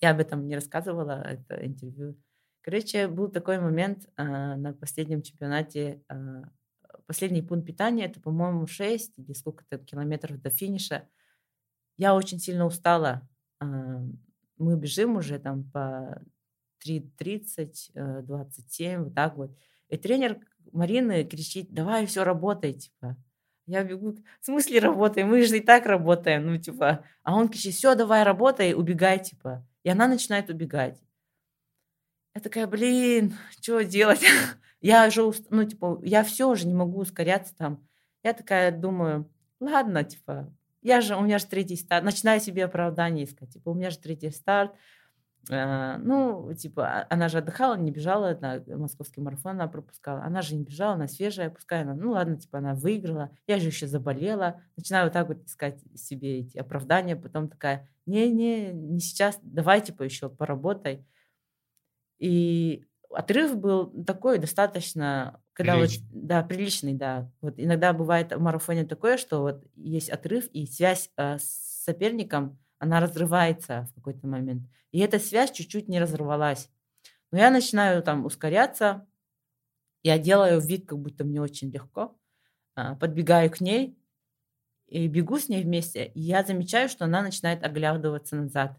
я об этом не рассказывала, это интервью. Короче, был такой момент на последнем чемпионате, последний пункт питания, это, по-моему, 6 или сколько-то километров до финиша. Я очень сильно устала. Мы бежим уже там по 3:30, 27, вот так вот. И тренер Марины кричит, давай все, работай, типа. Я бегу, в смысле работай? Мы же и так работаем, ну, типа. А он кричит, все, давай, работай, убегай, типа. И она начинает убегать. Я такая, блин, что делать? Я уже, ну, типа, я все уже не могу ускоряться там. Я такая думаю, ладно, типа, у меня же третий старт. Начинаю себе оправдание искать. Типа, у меня же третий старт. Ну, типа, она же отдыхала, не бежала на московский марафон, она пропускала. Она же не бежала, она свежая, пускай она... Ну, ладно, типа, она выиграла. Я же еще заболела. Начинаю вот так вот искать себе эти оправдания. Потом такая, не сейчас. Давай, типа, еще поработай. И отрыв был такой достаточно... Когда приличный. Вот, да, приличный, да. Вот иногда бывает в марафоне такое, что вот есть отрыв, и связь с соперником, она разрывается в какой-то момент. И эта связь чуть-чуть не разорвалась. Но я начинаю там ускоряться, я делаю вид, как будто мне очень легко, подбегаю к ней и бегу с ней вместе. И я замечаю, что она начинает оглядываться назад.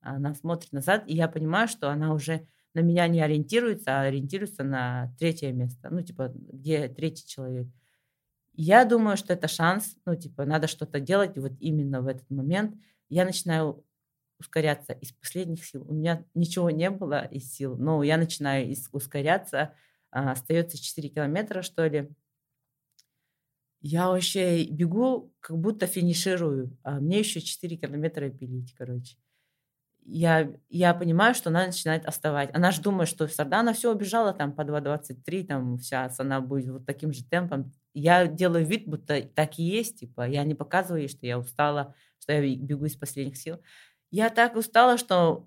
Она смотрит назад, и я понимаю, что она уже... на меня не ориентируется, а ориентируется на третье место. Ну, типа, где третий человек. Я думаю, что это шанс. Ну, типа, надо что-то делать. И вот именно в этот момент я начинаю ускоряться из последних сил. У меня ничего не было из сил, но я начинаю ускоряться. Остается 4 километра, что ли. Я вообще бегу, как будто финиширую. А мне еще 4 километра пилить, короче. Я понимаю, что она начинает отставать. Она же думает, что Сардана все убежала там по 2:23, там сейчас она будет вот таким же темпом. Я делаю вид, будто так и есть, типа, я не показываю ей, что я устала, что я бегу из последних сил. Я так устала, что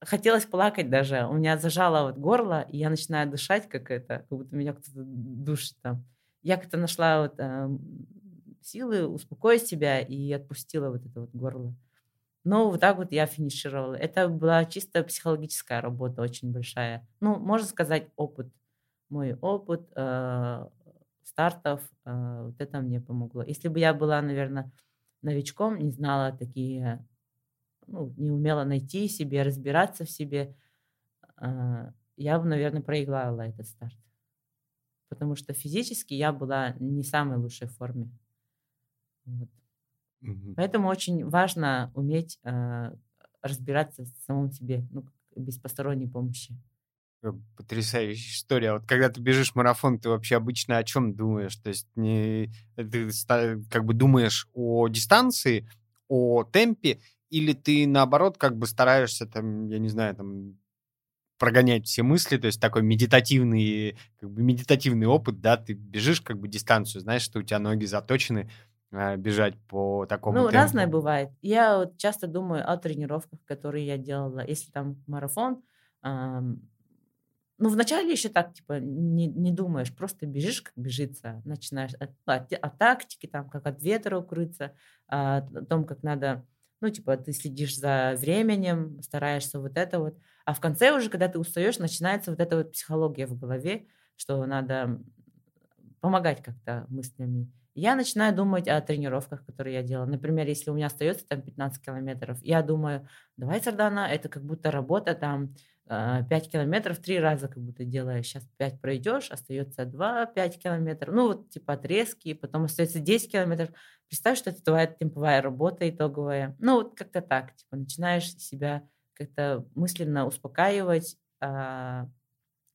хотелось плакать даже. У меня зажало вот горло, и я начинаю дышать, как будто меня кто-то душит там. Я как-то нашла вот, силы успокоить себя и отпустила вот это вот горло. Но вот так вот я финишировала. Это была чисто психологическая работа, очень большая. Ну, можно сказать, опыт. Мой опыт стартов, вот это мне помогло. Если бы я была, наверное, новичком, не знала такие, ну, не умела найти себе, разбираться в себе, я бы, наверное, проиграла этот старт. Потому что физически я была не в самой лучшей форме. Вот. Поэтому очень важно уметь разбираться в самом себе, ну, без посторонней помощи. Потрясающая история. Вот когда ты бежишь в марафон, ты вообще обычно о чем думаешь? То есть ты как бы думаешь о дистанции, о темпе, или ты, наоборот, как бы стараешься, там, я не знаю, там, прогонять все мысли, то есть такой медитативный, как бы медитативный опыт, да, ты бежишь как бы дистанцию, знаешь, что у тебя ноги заточены бежать по такому темпу. Ну, разное бывает. Я вот часто думаю о тренировках, которые я делала, если там марафон. Ну, вначале еще так, типа, не думаешь, просто бежишь, как бежится, начинаешь от тактики, там, как от ветра укрыться, о том, как надо, ну, типа, ты следишь за временем, стараешься вот это вот. А в конце уже, когда ты устаешь, начинается вот эта вот психология в голове, что надо помогать как-то мыслями. Я начинаю думать о тренировках, которые я делала. Например, если у меня остается там 15 километров, я думаю, давай, Сардана, это как будто работа там, 5 километров 3 раза как будто делаешь. Сейчас 5 пройдешь, остается 2, 5 километров. Ну, вот типа отрезки, потом остается 10 километров. Представь, что это твоя темповая работа итоговая. Ну, вот как-то так. Типа начинаешь себя как-то мысленно успокаивать. Я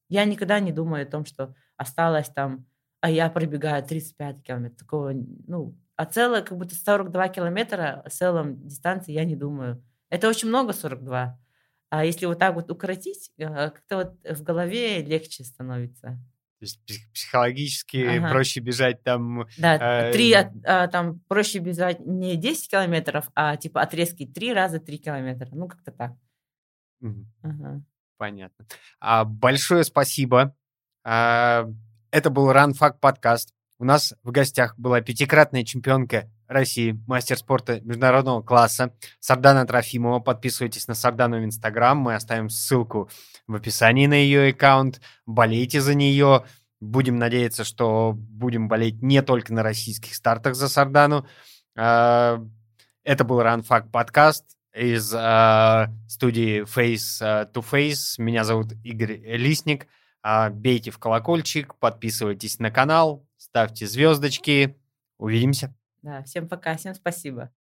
никогда не думаю о том, что осталось там, а я пробегаю 35 километров. Такого, ну, а целое как будто 42 километра в целом дистанции я не думаю. Это очень много 42. А если вот так вот укоротить, как-то вот в голове легче становится. То есть психологически проще бежать там... Да, там проще бежать не 10 километров, а типа отрезки 3 раза 3 километра. Ну, как-то так. Понятно. Большое спасибо. Это был RunFuck подкаст. У нас в гостях была пятикратная чемпионка России, мастер спорта международного класса Сардана Трофимова. Подписывайтесь на Сардану в Инстаграм. Мы оставим ссылку в описании на ее аккаунт. Болейте за нее. Будем надеяться, что будем болеть не только на российских стартах за Сардану. Это был RunFuck подкаст из студии Face to Face. Меня зовут Игорь Лисник. Бейте в колокольчик, подписывайтесь на канал, ставьте звездочки. Увидимся. Да, всем пока, всем спасибо.